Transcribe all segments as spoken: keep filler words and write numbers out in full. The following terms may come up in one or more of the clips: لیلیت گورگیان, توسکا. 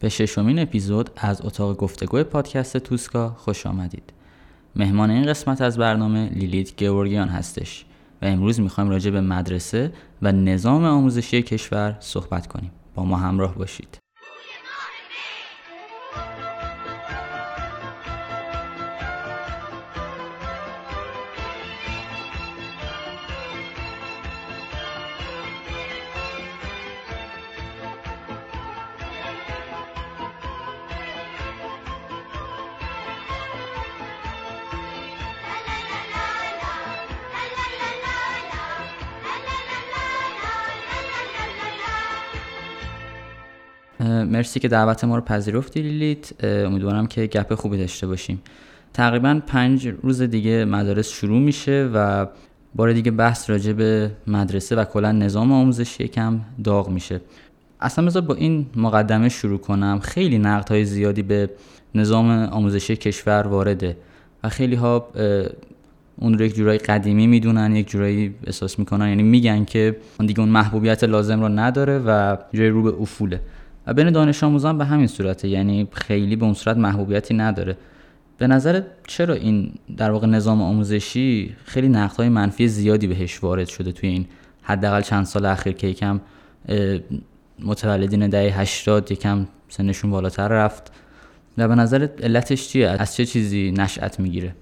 به ششمین اپیزود از اتاق گفتگو پادکست توسکا خوش آمدید. مهمان این قسمت از برنامه لیلیت گورگیان هستش و امروز میخوایم راجع به مدرسه و نظام آموزشی کشور صحبت کنیم. با ما همراه باشید. مرسی که دعوت ما رو پذیرفتی لیلیت، امیدوارم که گپ خوبی داشته باشیم. تقریبا پنج روز دیگه مدارس شروع میشه و بار دیگه بحث راجع به مدرسه و کلا نظام آموزشی یکم داغ میشه. اصلا بذار با این مقدمه شروع کنم. خیلی نقدهای زیادی به نظام آموزشی کشور وارده و خیلی ها اون رو یک جورایی قدیمی میدونن، یک جورایی احساس میکنن، یعنی میگن که دیگه اون محبوبیت لازم رو نداره و جای رو به افوله. و بین دانش آموزان به همین صورته، یعنی خیلی به اون صورت محبوبیتی نداره. به نظر چرا این در واقع نظام آموزشی خیلی نقدهای منفی زیادی بهش وارد شده توی این حداقل چند سال اخیر که یکم متولدین دهه هشتاد یکم سنشون بالاتر رفت؟ و به نظر علتش چیه؟ از چه چیزی نشأت میگیره؟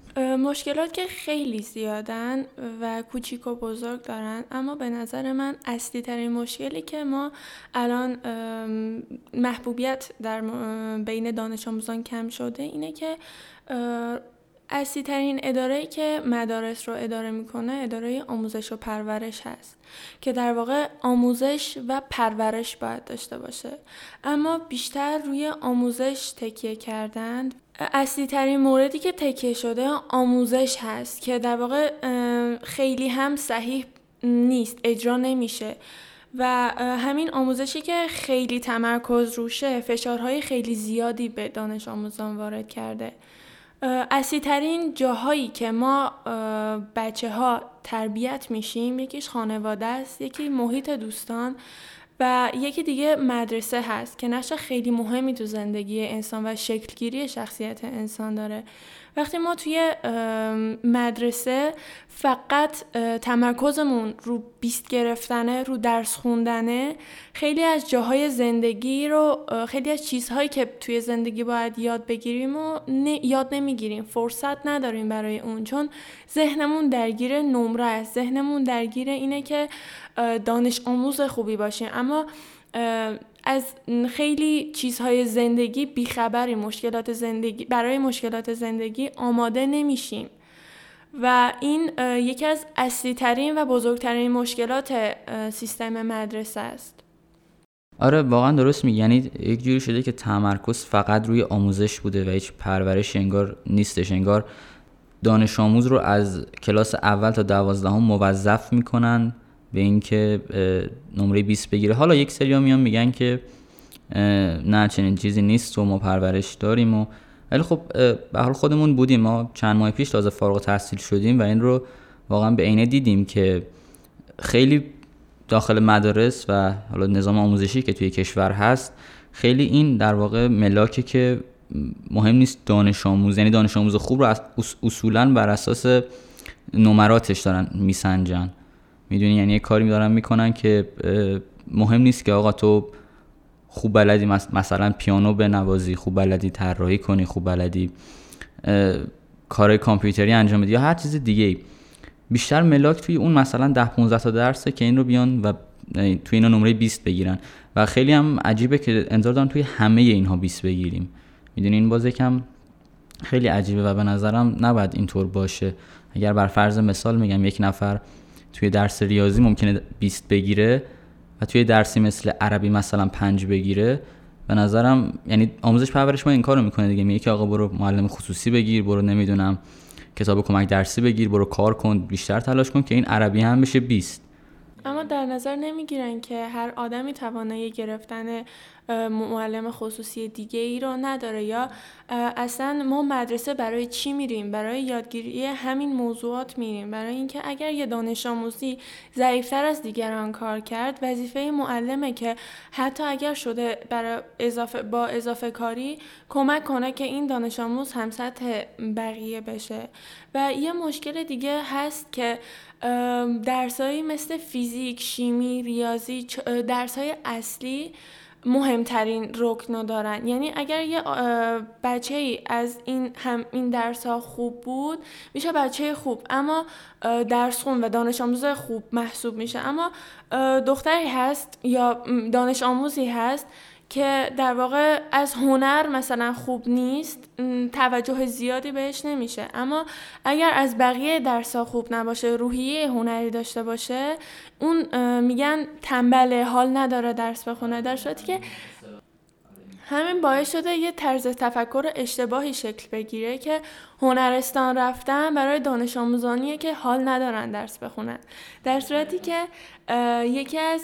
مشکلات که خیلی زیادن و کوچیک و بزرگ دارن، اما به نظر من اصلی ترین مشکلی که ما الان محبوبیت در بین دانش آموزان کم شده اینه که اصلی ترین اداره‌ای که مدارس رو اداره میکنه اداره آموزش و پرورش هست که در واقع آموزش و پرورش باید داشته باشه، اما بیشتر روی آموزش تکیه کردن. اصلی ترین موردی که تکیه شده آموزش هست که در واقع خیلی هم صحیح نیست، اجرا نمیشه و همین آموزشی که خیلی تمرکز روشه فشارهای خیلی زیادی به دانش آموزان وارد کرده. اصلی ترین جاهایی که ما بچه ها تربیت میشیم یکیش خانواده است، یکی محیط دوستان و یکی دیگه مدرسه هست که نقش خیلی مهمی تو زندگی انسان و شکلگیری شخصیت انسان داره. وقتی ما توی مدرسه فقط تمرکزمون رو بیست گرفتنه، رو درس خوندنه، خیلی از جاهای زندگی رو، خیلی از چیزهایی که توی زندگی باید یاد بگیریم و یاد نمیگیریم، فرصت نداریم برای اون، چون ذهنمون درگیر نمره است، ذهنمون درگیر اینه که دانش آموز خوبی باشیم، اما از خیلی چیزهای زندگی بیخبری، مشکلات زندگی، برای مشکلات زندگی آماده نمیشیم و این یکی از اصلی ترین و بزرگترین مشکلات سیستم مدرسه است. آره واقعا درست میگی، یعنی یک جوری شده که تمرکز فقط روی آموزش بوده و هیچ پرورش انگار نیستش. انگار دانش آموز رو از کلاس اول تا دوازدهم موظف میکنن به این که نمره بیست بگیره. حالا یک سری ها میان میگن که نه چنین چیزی نیست و ما پرورش داریم و ولی خب به حال خودمون بودیم، ما چند ماه پیش تازه فارغ التحصیل شدیم و این رو واقعا به عینه دیدیم که خیلی داخل مدارس و حالا نظام آموزشی که توی کشور هست خیلی این در واقع ملاکه که مهم نیست دانش آموز، یعنی دانش آموز خوب رو اصولا بر اساس نمراتش دارن میسنجن، میدونی، یعنی یه کاری دارن میکنن که مهم نیست که آقا تو خوب بلدی مثلا پیانو بنوازی، خوب بلدی طراحی کنی، خوب بلدی کار کامپیوتری انجام بدی یا هر چیز دیگه. بیشتر ملاک توی اون مثلا ده پانزده تا درسه که این رو بیان و توی اینا نمره بیست بگیرن و خیلی هم عجیبه که انتظار دارن توی همه اینها بیست بگیریم، میدونی، این باز یکم خیلی عجیبه و به نظرم نباید اینطور باشه. اگر بر فرض مثال میگم یک نفر توی درس ریاضی ممکنه بیست بگیره و توی درسی مثل عربی مثلا پنج بگیره، به نظرم یعنی آموزش پرورش ما این کارو میکنه دیگه، میگه که آقا برو معلم خصوصی بگیر، برو نمیدونم کتاب کمک درسی بگیر، برو کار کن، بیشتر تلاش کن که این عربی هم بشه بیست. اما در نظر نمیگیرن که هر آدمی توانایی گرفتن معلم خصوصی دیگه ای رو نداره، یا اصلا ما مدرسه برای چی میریم؟ برای یادگیری همین موضوعات میریم، برای اینکه اگر یه دانش آموزی ضعیفتر از دیگران کار کرد، وظیفه معلمه که حتی اگر شده برای اضافه با اضافه کاری کمک کنه که این دانش آموز هم سطح بقیه بشه. و یه مشکل دیگه هست که درسایی مثل فیزیک، شیمی، ریاضی، درسای اصلی مهمترین رکنو دارن. یعنی اگر یه بچه ای از این هم این درس ها خوب بود میشه بچه خوب، اما درس خون و دانش آموز خوب محسوب میشه. اما دختری هست یا دانش آموزی هست که در واقع از هنر مثلا خوب نیست، توجه زیادی بهش نمیشه، اما اگر از بقیه درس‌ها خوب نباشه، روحیه هنری داشته باشه، اون میگن تنبله، حال نداره درس بخونه، در صورتی که همین باعث شده یه طرز تفکر اشتباهی شکل بگیره که هنرستان رفتن برای دانش آموزانیه که حال ندارن درس بخونن، در صورتی که یکی از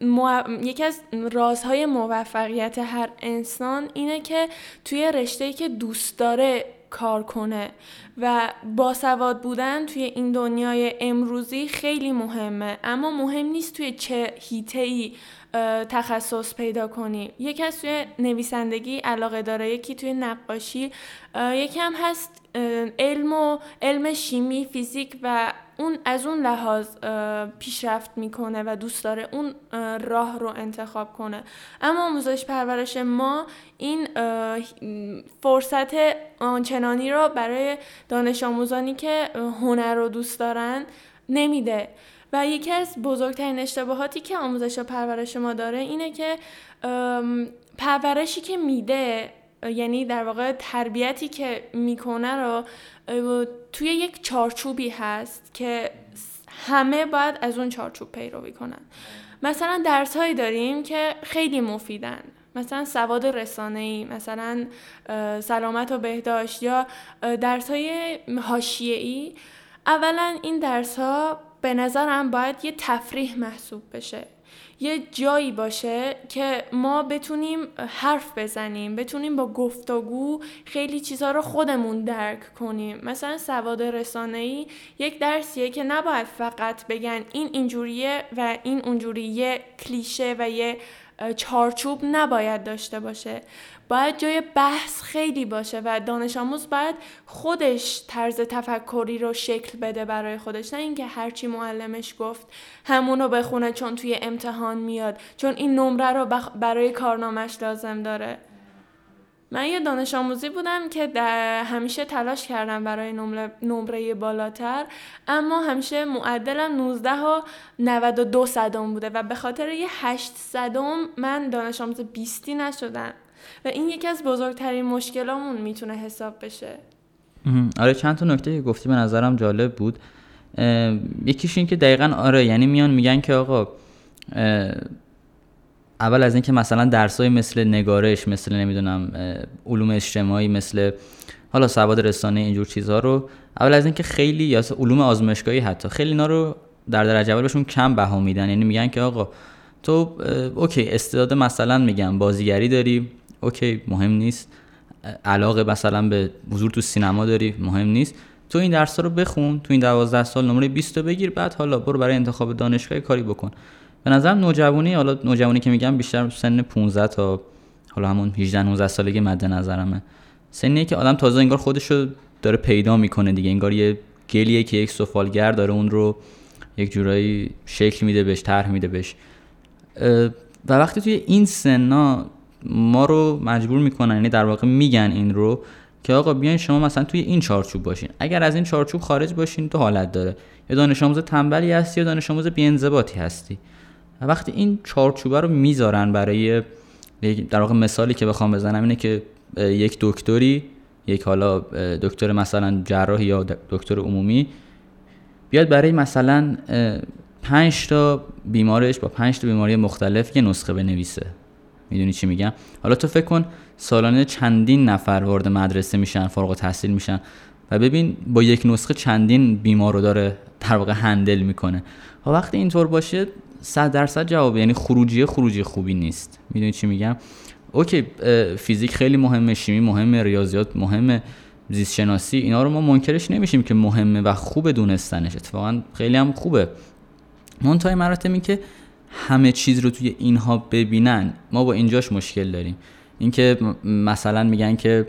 مو... یکی از رازهای موفقیت هر انسان اینه که توی رشته‌ای که دوست داره کار کنه و باسواد بودن توی این دنیای امروزی خیلی مهمه، اما مهم نیست توی چه حیطه‌ای تخصص پیدا کنی. یکی از توی نویسندگی علاقه داره، یکی توی نقاشی، یکی هم هست علم و علم شیمی، فیزیک، و اون از اون لحاظ پیشرفت میکنه و دوست داره اون راه رو انتخاب کنه. اما آموزش پرورش ما این فرصت آنچنانی رو برای دانش آموزانی که هنر رو دوست دارن نمیده. و یکی از بزرگترین اشتباهاتی که آموزش و پرورش ما داره اینه که پرورشی که میده، یعنی در واقع تربیتی که میکنه رو توی یک چارچوبی هست که همه باید از اون چارچوب پیروی کنن. مثلا درس هایی داریم که خیلی مفیدن، مثلا سواد رسانه‌ای، مثلا سلامت و بهداشت، یا درس های حاشیه‌ای. اولا این درس ها به نظرم باید یه تفریح محسوب بشه، یه جایی باشه که ما بتونیم حرف بزنیم، بتونیم با گفتگو خیلی چیزها رو خودمون درک کنیم. مثلا سواد رسانه‌ای یک درسیه که نباید فقط بگن این اینجوریه و این اونجوریه، کلیشه و یه چارچوب نباید داشته باشه، باید جای بحث خیلی باشه و دانش آموز باید خودش طرز تفکری رو شکل بده برای خودش، نه اینکه هرچی معلمش گفت همونو بخونه چون توی امتحان میاد، چون این نمره رو بخ... برای کارنامش لازم داره. من یه دانش آموزی بودم که همیشه تلاش کردم برای نمره نمره بالاتر، اما همیشه معدلم نوزده و نود و دو صدم بوده و به خاطر یه هشت صدم من دانش آموز بیستی نشدم و این یکی از بزرگترین مشکلامون میتونه حساب بشه. آره، چند تا نکته گفتی به نظرم جالب بود. یکیش این که دقیقاً آره، یعنی میان میگن که آقا اول از این که مثلا درسای مثل نگارش، مثل نمیدونم علوم اجتماعی، مثل حالا سواد رسانه، اینجور چیزها رو اول از این که خیلی، یا علوم آزمایشگاهی حتی، خیلی اینا رو در درجه اول بهشون کم بها میدن. یعنی میگن که آقا تو اوکی استعداد مثلا میگم بازیگری داری، اوکی مهم نیست، علاقه مثلا به حضور تو سینما داری، مهم نیست، تو این درس‌ها رو بخون، تو این دوازده سال نمره بیست تا بگیر، بعد حالا برو برای انتخاب دانشگاه کاری بکن. به نظرم نوجوانی، حالا نوجوانی که میگم بیشتر سن پانزده تا حالا همون هجده نوزده سالگی مد نظرمه، سنیه که آدم تازه انگار خودشو داره پیدا میکنه دیگه، انگار یه گلیه که یک سفالگر داره اون رو یک جورایی شکل میده بهش، طرح میده بهش، و وقتی توی این سنا ما رو مجبور میکنن، یعنی در واقع میگن این رو که آقا بیاین شما مثلا توی این چارچوب باشین، اگر از این چارچوب خارج باشین دو حالت داره، یا دانش آموز تنبلی هستی یا دانش آموز بی‌انضباطی هستی. وقتی این چارچوبه رو میذارن برای در واقع مثالی که بخوام بزنم اینه که یک دکتری، یک حالا دکتر مثلا جراحی یا دکتر عمومی بیاد برای مثلا پنج تا بیمارش با پنج تا بیماری مختلف یه نسخه بنویسه. میدونی چی میگم؟ حالا تو فکر کن سالانه چندین نفر وارد مدرسه میشن، فارغ التحصیل میشن و ببین با یک نسخه چندین بیمار رو داره در واقع هندل میکنه. وقتی اینطور باشه صد درصد جواب، یعنی خروجی خروجی خوبی نیست. میدونی چی میگم؟ اوکی فیزیک خیلی مهمه، شیمی مهمه، ریاضیات مهمه، زیست شناسی، اینا رو ما منکرش نمیشیم که مهمه و خوبه دونستنش، اتفاقا خیلی هم خوبه. منتهای مراتمی که همه چیز رو توی اینها ببینن، ما با اینجاش مشکل داریم. اینکه مثلا میگن که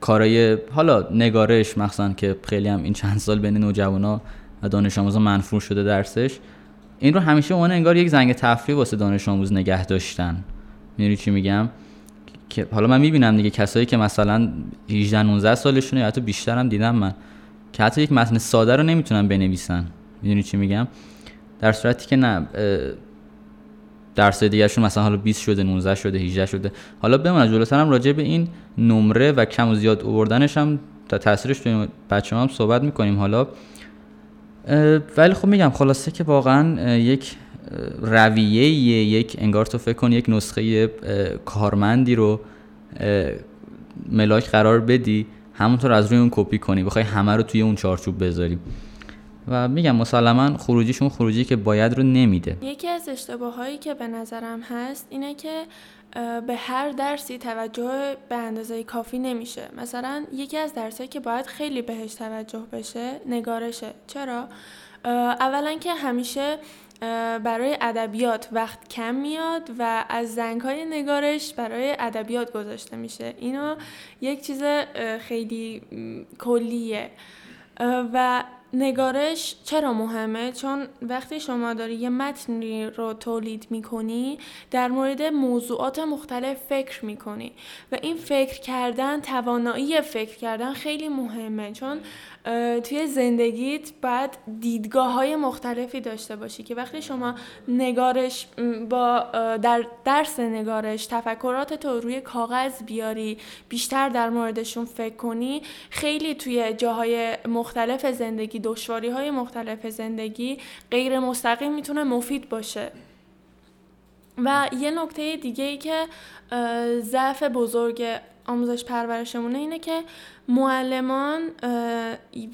کارای حالا نگارش، مخصوصا که خیلی هم این چند سال بین نوجوانا و دانش آموزا منفور شده درسش، این رو همیشه اون انگار یک زنگ تفریح واسه دانش آموز نگه داشتن. میدونی چی میگم؟ که حالا من میبینم دیگه کسایی که مثلا هجده نوزده سالشونه یا حتی بیشتر هم دیدم من، که حتی یک متن ساده رو نمیتونن بنویسن. میدونی چی میگم؟ در صورتی که نه، درسای دیگه‌شون مثلا حالا بیست شده، نوزده شده، هجده شده. حالا بمونه جلوتر هم راجع به این نمره و کم و زیاد آوردنش هم تا تاثیرش تو بچه‌ها هم صحبت می‌کنیم حالا. ولی خب میگم خلاصه که واقعا یک رویه، یک انگار تو فکر کن یک نسخه کارمندی رو ملاک قرار بدی، همونطور از روی اون کپی کنی، بخوای همه رو توی اون چارچوب بذاری و میگم مسلماً خروجیشون خروجی که باید رو نمیده. یکی از اشتباهایی که به نظرم هست اینه که به هر درسی توجه به اندازه کافی نمیشه. مثلا یکی از درسایی که باید خیلی بهش توجه بشه نگارشه. چرا؟ اولا که همیشه برای ادبیات وقت کم میاد و از زنگ‌های نگارش برای ادبیات گذاشته میشه. اینو یک چیز خیلی کلیه. و نگارش چرا مهمه؟ چون وقتی شما داری یه متنی رو تولید میکنی، در مورد موضوعات مختلف فکر میکنی و این فکر کردن، توانایی فکر کردن خیلی مهمه، چون توی زندگیت باید دیدگاه‌های مختلفی داشته باشی که وقتی شما نگارش با در درس نگارش تفکراتت رو روی کاغذ بیاری، بیشتر در موردشون فکر کنی، خیلی توی جاهای مختلف زندگی، دشواری‌های مختلف زندگی غیر مستقیم میتونه مفید باشه. و یه نکته دیگه‌ای که ضعف بزرگ آموزش پرورشمونه اینه که معلمان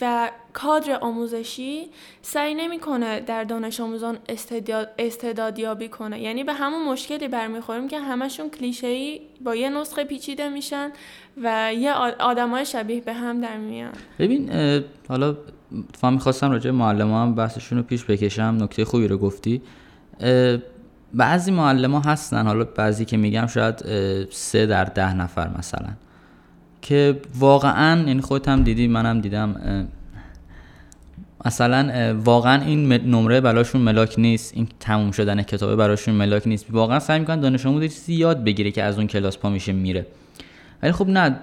و کادر آموزشی سعی نمی‌کنه در دانش آموزان استعداد استعدادیابی کنه. یعنی به همون مشکلی برمیخوریم که همشون کلیشه‌ای با یه نسخه پیچیده میشن و یه آدمای شبیه به هم در میان. ببین حالا فهم می‌خواستم راجع به معلم‌ها هم بحثشون رو پیش بکشم. نکته خوبی رو گفتی. بعضی معلم‌ها هستن، حالا بعضی که میگم شاید سه در ده نفر مثلا، که واقعاً این خودت هم دیدی منم دیدم، مثلا واقعاً این نمره براشون ملاک نیست، این تموم شدن کتابه براشون ملاک نیست، واقعاً سعی میکنن دانش آموز چیزی یاد بگیره که از اون کلاس پا میشه میره. ولی خب نه،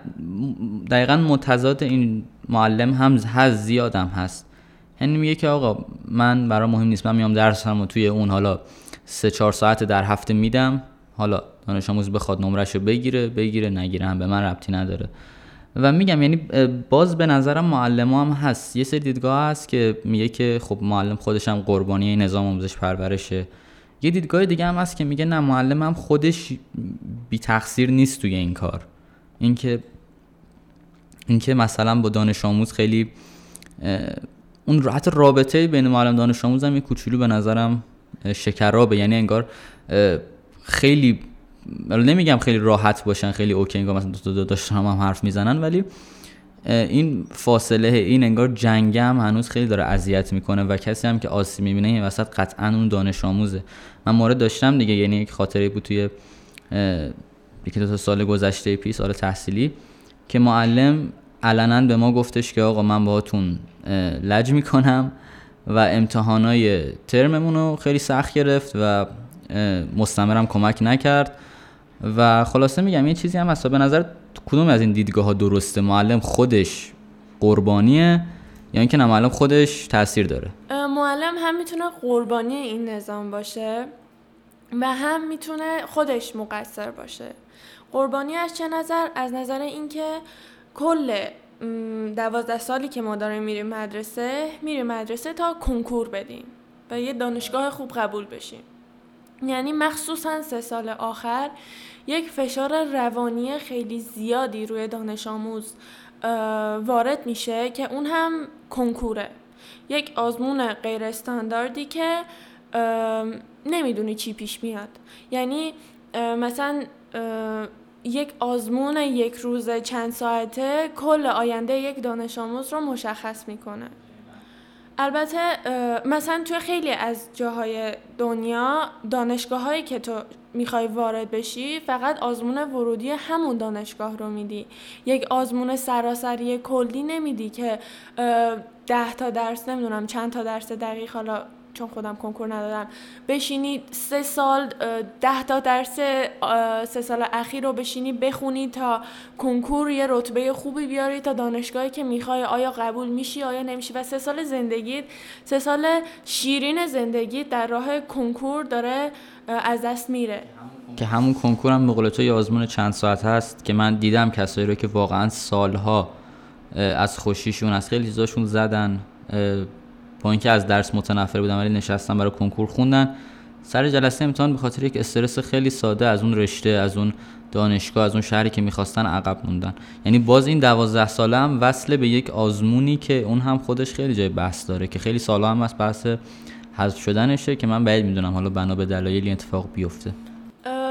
دقیقاً متضاد این معلم هم هست، زیاد هم هست. یعنی میگه که آقا من برام مهم نیست، من میام درسمو توی اون حالا سه چهار ساعت در هفته میدم، حالا دانش آموز بخواد نمرهشو بگیره بگیره، نگیره هم به من ربطی نداره. و میگم یعنی باز به نظرم معلم هم هست، یه سری دیدگاه هست که میگه که خب معلم خودش هم قربانی نظام آموزش پرورشه. یه دیدگاه دیگه هم هست که میگه نه، معلم هم خودش بی تقصیر نیست توی این کار، اینکه اینکه مثلا با دانش آموز خیلی اون حتی رابطه بین معلم دانش آموز هم یه کوچولو به نظرم شکرابه. یعنی انگار خیلی نمیگم خیلی راحت باشن، خیلی اوکی، انگار مثلا دو داشتن هم, هم حرف میزنن، ولی این فاصله، این انگار جنگه هم هنوز خیلی داره اذیت میکنه و کسی هم که آسیب میبینه این وسط قطعا اون دانش آموزه. من مورد داشتم دیگه، یعنی یک خاطره بود توی یکی دو تا سال گذشته پیش، سال تحصیلی، که معلم علنا به ما گفتش که آقا من باهاتون لج میکنم و امتحانای ترممون رو خیلی سخت گرفت و مستمرم کمک نکرد. و خلاصه میگم یه چیزی هم هست، به نظر کدوم از این دیدگاه ها درسته؟ معلم خودش قربانیه یا اینکه نه معلم خودش تأثیر داره؟ معلم هم میتونه قربانی این نظام باشه و هم میتونه خودش مقصر باشه. قربانی از چه نظر؟ از نظر اینکه کل دوازده سالی که ما داریم میریم مدرسه میریم مدرسه تا کنکور بدیم و یه دانشگاه خوب قبول بشیم. یعنی مخصوصا سه سال آخر یک فشار روانی خیلی زیادی روی دانش آموز وارد میشه که اون هم کنکوره، یک آزمون غیر استانداردی که نمیدونی چی پیش میاد. یعنی مثلا یک آزمون یک روز چند ساعته کل آینده یک دانش آموز رو مشخص میکنه. البته مثلا توی خیلی از جاهای دنیا دانشگاه هایی که تو میخوای وارد بشی فقط آزمون ورودی همون دانشگاه رو میدی، یک آزمون سراسری کلی نمیدی که ده تا درس نمیدونم چند تا درس دقیق، حالا چون خودم کنکور ندادم، بشینی سه سال ده تا درس سه سال اخیر رو بشینی بخونی تا کنکور یه رتبه خوبی بیاری تا دانشگاهی که میخوای آیا قبول میشی آیا نمیشی، و سه سال زندگیت، سه سال شیرین زندگیت در راه کنکور داره از دست میره. که همون کنکور هم مقاله تو آزمون چند ساعت هست که من دیدم کسایی رو که واقعا سالها از خوشیشون از خیلی چیزاشون زدن، با اینکه از درس متنفر بودن ولی نشستن برای کنکور خوندن، سر جلسه امتحان به خاطر یک استرس خیلی ساده از اون رشته، از اون دانشگاه، از اون شهری که می‌خواستن عقب موندن. یعنی باز این دوازده ساله هم وصله به یک آزمونی که اون هم خودش خیلی جای بحث داره، که خیلی سال‌ها هم از بحث حذف شدنشه که من بعید میدونم حالا بنا به دلایلی اتفاق بیفته.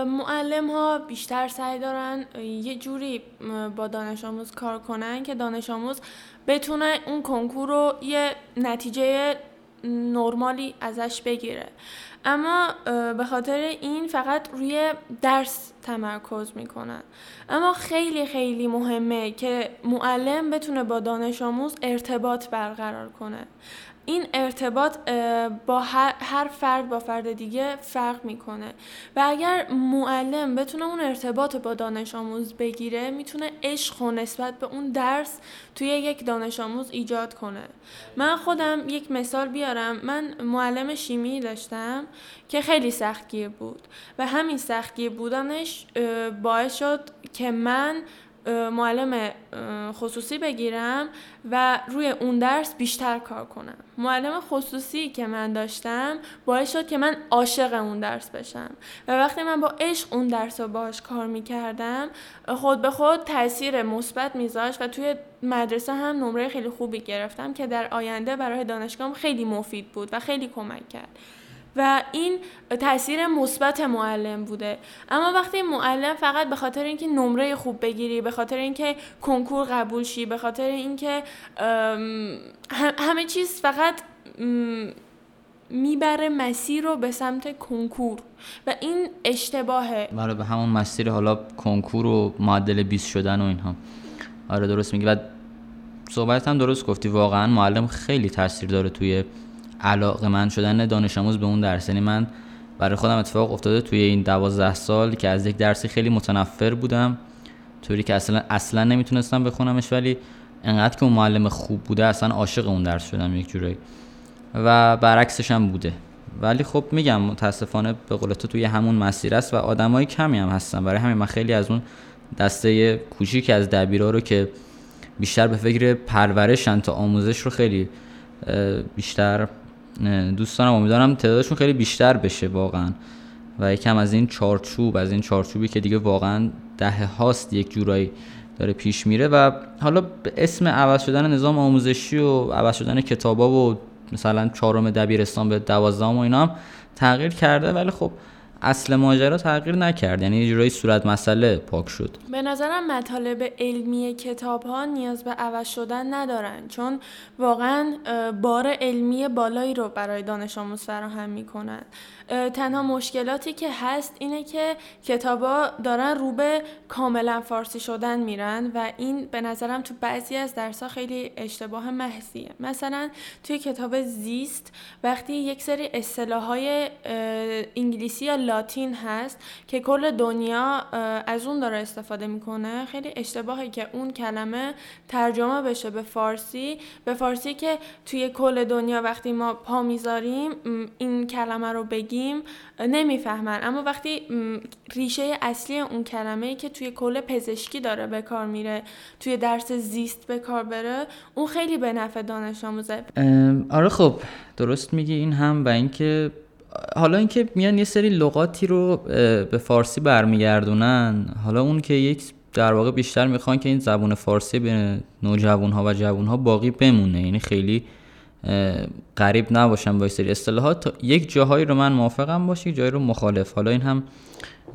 معلم ها بیشتر سعی دارن یه جوری با دانش آموز کار کنن که دانش آموز بتونه اون کنکور رو یه نتیجه نرمالی ازش بگیره، اما به خاطر این فقط روی درس تمرکز میکنن. اما خیلی خیلی مهمه که معلم بتونه با دانش آموز ارتباط برقرار کنه. این ارتباط با هر فرد با فرد دیگه فرق میکنه و اگر معلم بتونه اون ارتباط با دانش آموز بگیره میتونه عشق و نسبت به اون درس توی یک دانش آموز ایجاد کنه. من خودم یک مثال بیارم، من معلم شیمی داشتم که خیلی سختگیر بود و همین سختگیر بودنش باعث شد که من معلم خصوصی بگیرم و روی اون درس بیشتر کار کنم. معلم خصوصی که من داشتم باعث شد که من عاشق اون درس بشم و وقتی من با عشق اون درس رو باهاش کار میکردم خود به خود تأثیر مثبت میذاشت و توی مدرسه هم نمره خیلی خوبی گرفتم که در آینده برای دانشگاهم خیلی مفید بود و خیلی کمک کرد و این تاثیر مثبت معلم بوده. اما وقتی معلم فقط به خاطر اینکه نمره خوب بگیری، به خاطر اینکه کنکور قبول شی، به خاطر اینکه همه چیز فقط میبره مسیر رو به سمت کنکور و این اشتباهه. برای به همون مسیر حالا کنکور و معدل بیست شدن و اینها. آره درست میگی و صحبت هم درست گفتی، واقعا معلم خیلی تاثیر داره توی علاقه من شدن دانش آموز به اون درس. یعنی من برای خودم اتفاق افتاده توی این دوازده سال که از یک درسی خیلی متنفر بودم طوری که اصلا اصلا نمیتونستم بخونمش، ولی انقدر که اون معلم خوب بوده اصلا عاشق اون درس شدم یک جورایی و برعکسش هم بوده. ولی خب میگم متاسفانه به قول تو توی همون مسیر است و آدمای کمی هم هستن، برای همین من خیلی از اون دسته کوچیکی از دبیرا رو که بیشتر به فکر پرورشن تا آموزش رو خیلی بیشتر دوستانم امیدوارم تعدادشون خیلی بیشتر بشه واقعا و یکم از این چارچوب از این چارچوبی که دیگه واقعا دهه هاست یک جورایی داره پیش میره و حالا به اسم عوض شدن نظام آموزشی و عوض شدن کتابا و مثلا چهارم دبیرستان به دوازدهم و اینا هم تغییر کرده، ولی خب اصل ماجرا تغییر نکرد، یعنی یه جورایی صورت مسئله پاک شد. به نظرم مطالب علمی کتاب ها نیاز به عوض شدن ندارن چون واقعا بار علمی بالایی رو برای دانش آموز فراهم میکنن. تنها مشکلاتی که هست اینه که کتاب ها دارن رو به کاملا فارسی شدن میرن و این به نظرم تو بعضی از درس ها خیلی اشتباه محضیه. مثلا توی کتاب زیست وقتی یک سری اصطلاح های انگلیسی یا لاتین هست که کل دنیا از اون داره استفاده میکنه، خیلی اشتباهی که اون کلمه ترجمه بشه به فارسی، به فارسی که توی کل دنیا وقتی ما پا میذاریم این کلمه رو بگیم نمیفهمن، اما وقتی ریشه اصلی اون کلمه‌ای که توی کل پزشکی داره به کار میره توی درس زیست به کار بره اون خیلی به نفع دانش آموزه. آره خب درست میگی این هم و اینکه حالا اینکه میان یه سری لغاتی رو به فارسی برمیگردونن، حالا اون که یک در واقع بیشتر میخوان که این زبان فارسی به نوجوان‌ها و جوان‌ها باقی بمونه، یعنی خیلی قریب نباشن با این سری اصطلاحات. یک جاهایی رو من موافقم باشه، یک جایی رو مخالف. حالا این هم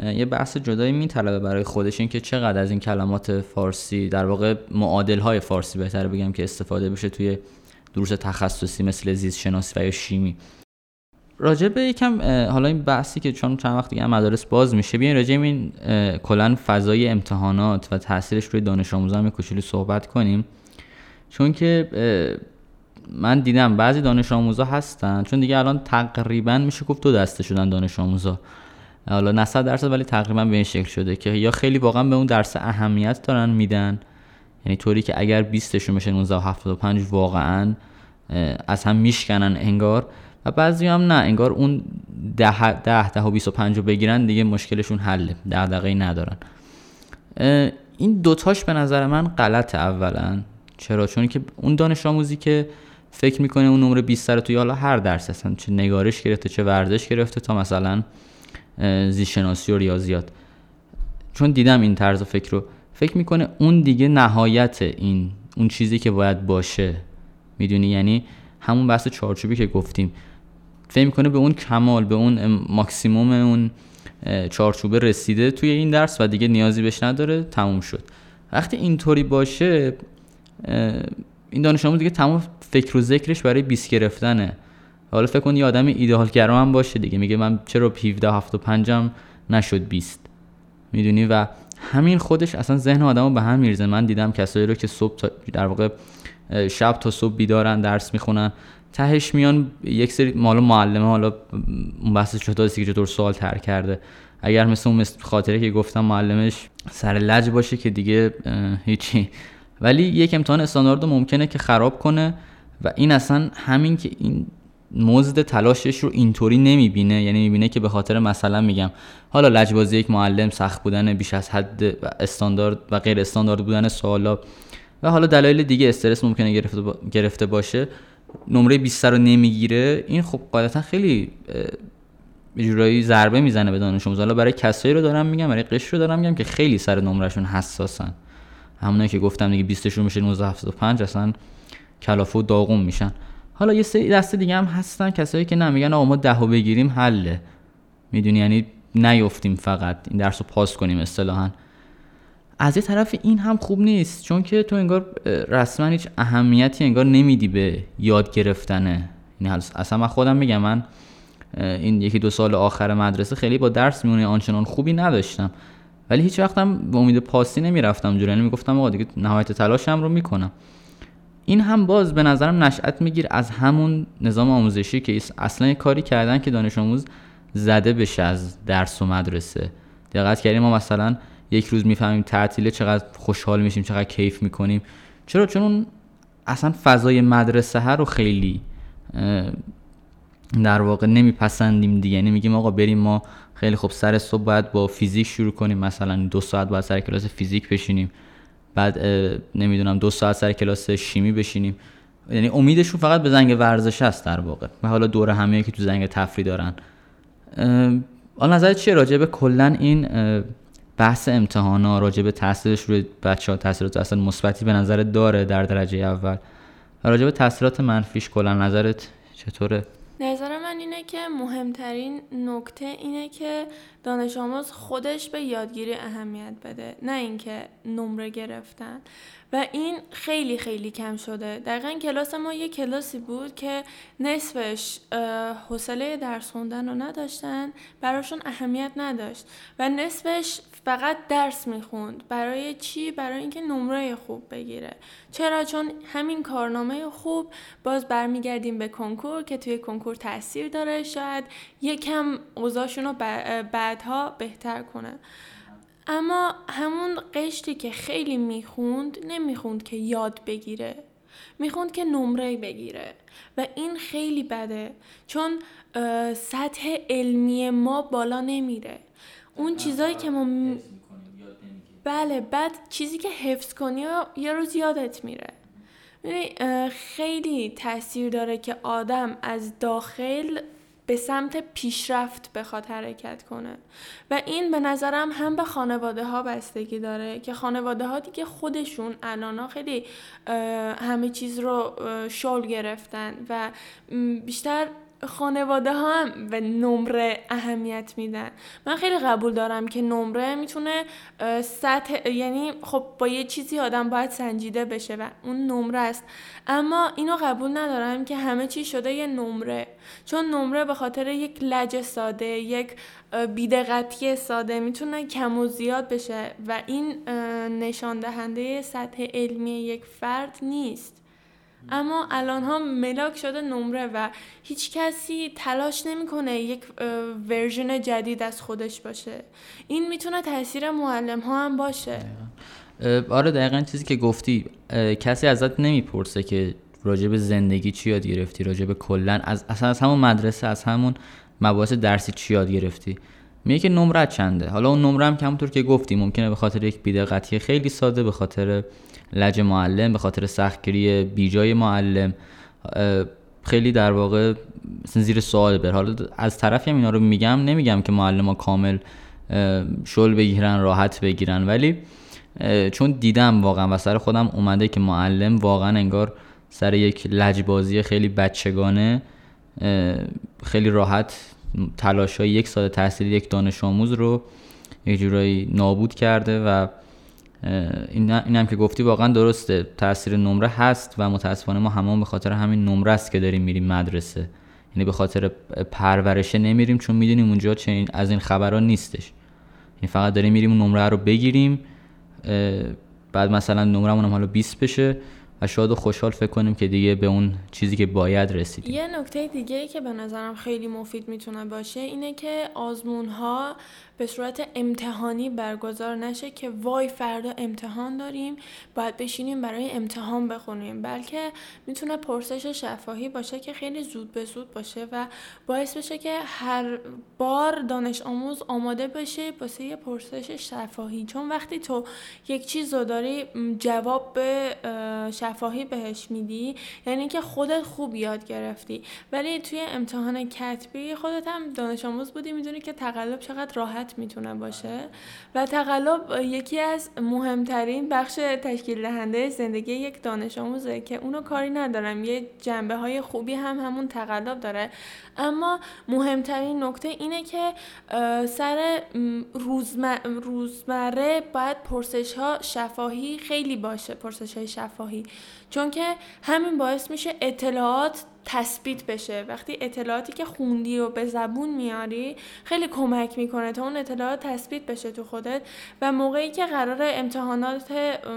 یه بحث جدایی میطلبه برای خودش، این که چقدر از این کلمات فارسی، در واقع معادل‌های فارسی بهتره بگم، که استفاده بشه توی دروس تخصصی مثل زیست شناسی و یا شیمی. راجع به یکم حالا این بحثی که چون چند وقت دیگه مدارس باز میشه، بیاین راجع به این کلا فضای امتحانات و تاثیرش روی دانش آموزان کوچولو صحبت کنیم، چون که من دیدم بعضی دانش آموزا هستن، چون دیگه الان تقریبا میشه گفت دو دسته شدن دانش آموزا، حالا نه صد درصد ولی تقریبا به این شکل شده که یا خیلی واقعا به اون درس اهمیت دارن میدن، یعنی طوری که اگر بیست شون بشه نوزده و هفتاد و پنج واقعا از هم میشکنن انگار، و بعضی هم نه، انگار اون ده ده ده و بیست و پنج رو بگیرن دیگه مشکلشون حله، دغدغه‌ای ندارن. این دوتاش به نظر من غلطه. اولا چرا؟ چون که اون دانش آموزی که فکر میکنه اون نمره بیست رو توی حالا هر درس هستن، چه نگارش گرفته چه ورزش گرفته تا مثلا زیست شناسی و ریاضیات، چون دیدم این طرز فکر رو، فکر میکنه اون دیگه نهایت این اون چیزی که باید باشه، میدونی، یعنی همون بحث چارچوبی که گفتیم، فکر میکنه به اون کمال، به اون ماکسیموم اون چارچوبه رسیده توی این درس و دیگه نیازی بهش نداره، تموم شد. وقتی اینطوری باشه این دانش آموز دیگه تمام فکر و ذکرش برای بیست گرفتنه. حالا فکر کن یه آدم ایدئال‌گرا هم باشه دیگه، میگه من چرا هفده هفتاد و پنج هم نشد بیست، میدونی، و همین خودش اصلا ذهن آدمو به هم میریزه. من دیدم کسایی رو که صبح تا در واقع شب تا صبح بیدارن درس میخونن، تهش میان یک سری مال معلمه، حالا اون بحث چطوری که چطور سوال طرح کرده، اگر مثل اون خاطره که گفتم معلمش سر لج باشه که دیگه هیچی، ولی یک امتحان استاندارد ممکنه که خراب کنه. و این اصلا همین که این مزد تلاشش رو اینطوری نمیبینه، یعنی میبینه که به خاطر مثلا میگم حالا لجبازی یک معلم، سخت بودن بیش از حد و استاندارد و غیر استاندارد بودن سوالا و حالا دلایل دیگه، استرس ممکنه گرفته با... گرفته باشه، نمره بیست رو نمیگیره. این خب غالبا خیلی به جورایی ضربه میزنه به دانش آموز. حالا برای کسایی رو دارم میگم، برای قشر رو دارم میگم که خیلی سر نمرهشون حساسن، همونایی که گفتم دیگه بیست شون میشه نوزده هفتاد و پنج، اصلا کلافه و داغون میشن. حالا یه سری دسته دیگه هم هستن کسایی که نمیگن آقا ما دهو بگیریم حله، میدونی، یعنی نیافتیم فقط این درس رو پاس کنیم اصطلاحاً. از یه طرف این هم خوب نیست، چون که تو انگار رسما هیچ اهمیتی انگار نمیدی به یاد گرفتنه. یعنی اصلا من خودم میگم من این یکی دو سال آخر مدرسه خیلی با درس میونه آنچنان خوبی نداشتم، ولی هیچ وقتم به امید پاسی نمیرفتم جوری، یعنی میگفتم آقا دیگه نهایت تلاشم رو میکنم. این هم باز به نظرم نشأت میگیر از همون نظام آموزشی که اصلا کاری کردن که دانش آموز زده بشه از درس و مدرسه. دقت کردیم ما مثلا یک روز میفهمیم تعطیله چقدر خوشحال میشیم، چقدر کیف میکنیم. چرا؟ چون اون اصلا فضای مدرسه ها رو خیلی در واقع نمیپسندیم دیگه، یعنی میگیم آقا بریم ما خیلی خب سر صبح باید با فیزیک شروع کنیم، مثلا دو ساعت باید سر کلاس فیزیک بشینیم، بعد نمیدونم دو ساعت سر کلاس شیمی بشینیم، یعنی امیدشون فقط به زنگ ورزش هست در واقع، و حالا دور همیه که تو زنگ تفریح دارن. حالا نظرت چیه راجع به کلا این بحث امتحانا، راجع به تاثیرش روی بچه‌ها؟ تاثیرات اصلا مثبتی به نظرت داره در درجه اول؟ راجع به تاثیرات منفیش کلا نظرت چطوره؟ نظر من اینه که مهمترین نکته اینه که دانش آموز خودش به یادگیری اهمیت بده، نه اینکه نمره گرفتن، و این خیلی خیلی کم شده. دقیقاً کلاس ما یه کلاسی بود که نصفش حوصله درس خوندن رو نداشتن، براشون اهمیت نداشت، و نصفش فقط درس میخوند. برای چی؟ برای اینکه نمره خوب بگیره. چرا؟ چون همین کارنامه خوب، باز برمیگردیم به کنکور، که توی کنکور تأثیر داره، شاید یکم اوضاعشون رو بعدها بهتر کنه. اما همون قشتی که خیلی میخوند، نمیخوند که یاد بگیره، میخوند که نمره بگیره، و این خیلی بده، چون سطح علمی ما بالا نمیره. اون چیزایی که ما م... بله، بعد چیزی که حفظ کنی یه روز یادت میره. خیلی تأثیر داره که آدم از داخل به سمت پیشرفت بخواد حرکت کنه. و این به نظرم هم به خانواده ها بستگی داره که خانواده ها دیگه خودشون الان خیلی همه چیز رو شل گرفتن و بیشتر خانواده ها هم به نمره اهمیت میدن. من خیلی قبول دارم که نمره میتونه سطح، یعنی خب با یه چیزی آدم باید سنجیده بشه و اون نمره است، اما اینو قبول ندارم که همه چی شده یه نمره، چون نمره به خاطر یک لج ساده، یک بی‌دقتی ساده میتونه کم و زیاد بشه و این نشان دهنده سطح علمی یک فرد نیست. اما الان ها ملاک شده نمره و هیچ کسی تلاش نمی کنه یک ورژن جدید از خودش باشه. این میتونه تأثیر معلم ها هم باشه. آره دقیقاً چیزی که گفتی، کسی ازت نمیپرسه که راجب زندگی چی یاد گرفتی، راجب کلن از اصلا از همون مدرسه، از همون مباحث درسی چی یاد گرفتی، میگه که نمره چنده. حالا اون نمره هم همونطور که گفتی ممکنه به خاطر یک بی‌دقتی خیلی ساده، به خاطر لج معلم، به خاطر سختگیری بیجای معلم، خیلی در واقع زیر سوال بره. حالا از طرفی هم اینا رو میگم، نمیگم که معلم‌ها کامل شل بگیرن، راحت بگیرن، ولی چون دیدم واقعا و سر خودم اومده که معلم واقعا انگار سر یک لجبازی خیلی بچگانه خیلی راحت تلاش‌های یک سال تحصیل یک دانش آموز رو یک جورایی نابود کرده و این هم که گفتی واقعا درسته، تأثیر نمره هست و متاسفانه ما همون به خاطر همین نمره است که داریم میریم مدرسه، یعنی به خاطر پرورشه نمیریم، چون میدونیم اونجا چنین از این خبرها نیستش، یعنی فقط داریم میریم نمره رو بگیریم، بعد مثلا نمرمون هم حالا بیست بشه و شاد و خوشحال فکر کنیم که دیگه به اون چیزی که باید رسیدیم. یه نکته دیگه که به نظرم خیلی مفید میتونه باشه اینه که آزمون‌ها به صورت امتحانی برگزار نشه که وای فردا امتحان داریم باید بشینیم برای امتحان بخونیم، بلکه میتونه پرسش شفاهی باشه که خیلی زود به زود باشه و باعث بشه که هر بار دانش آموز آماده بشه واسه یه پرسش شفاهی، چون وقتی تو یک چیز رو داری جواب به شفاهی بهش میدی یعنی که خودت خوب یاد گرفتی، ولی توی امتحان کتبی خودت هم دانش آموز بودی، میدونی که تقلب چقدر راحت میتونه باشه و تقلب یکی از مهمترین بخش تشکیل دهنده زندگی یک دانش آموزه که اونو کاری ندارم، یه جنبه های خوبی هم همون تقلب داره، اما مهمترین نکته اینه که سر روزمره باید پرسش ها شفاهی خیلی باشه، پرسش های شفاهی، چون که همین باعث میشه اطلاعات تثبیت بشه. وقتی اطلاعاتی که خوندی و به زبون میاری خیلی کمک میکنه تا اون اطلاعات تثبیت بشه تو خودت و موقعی که قراره امتحانات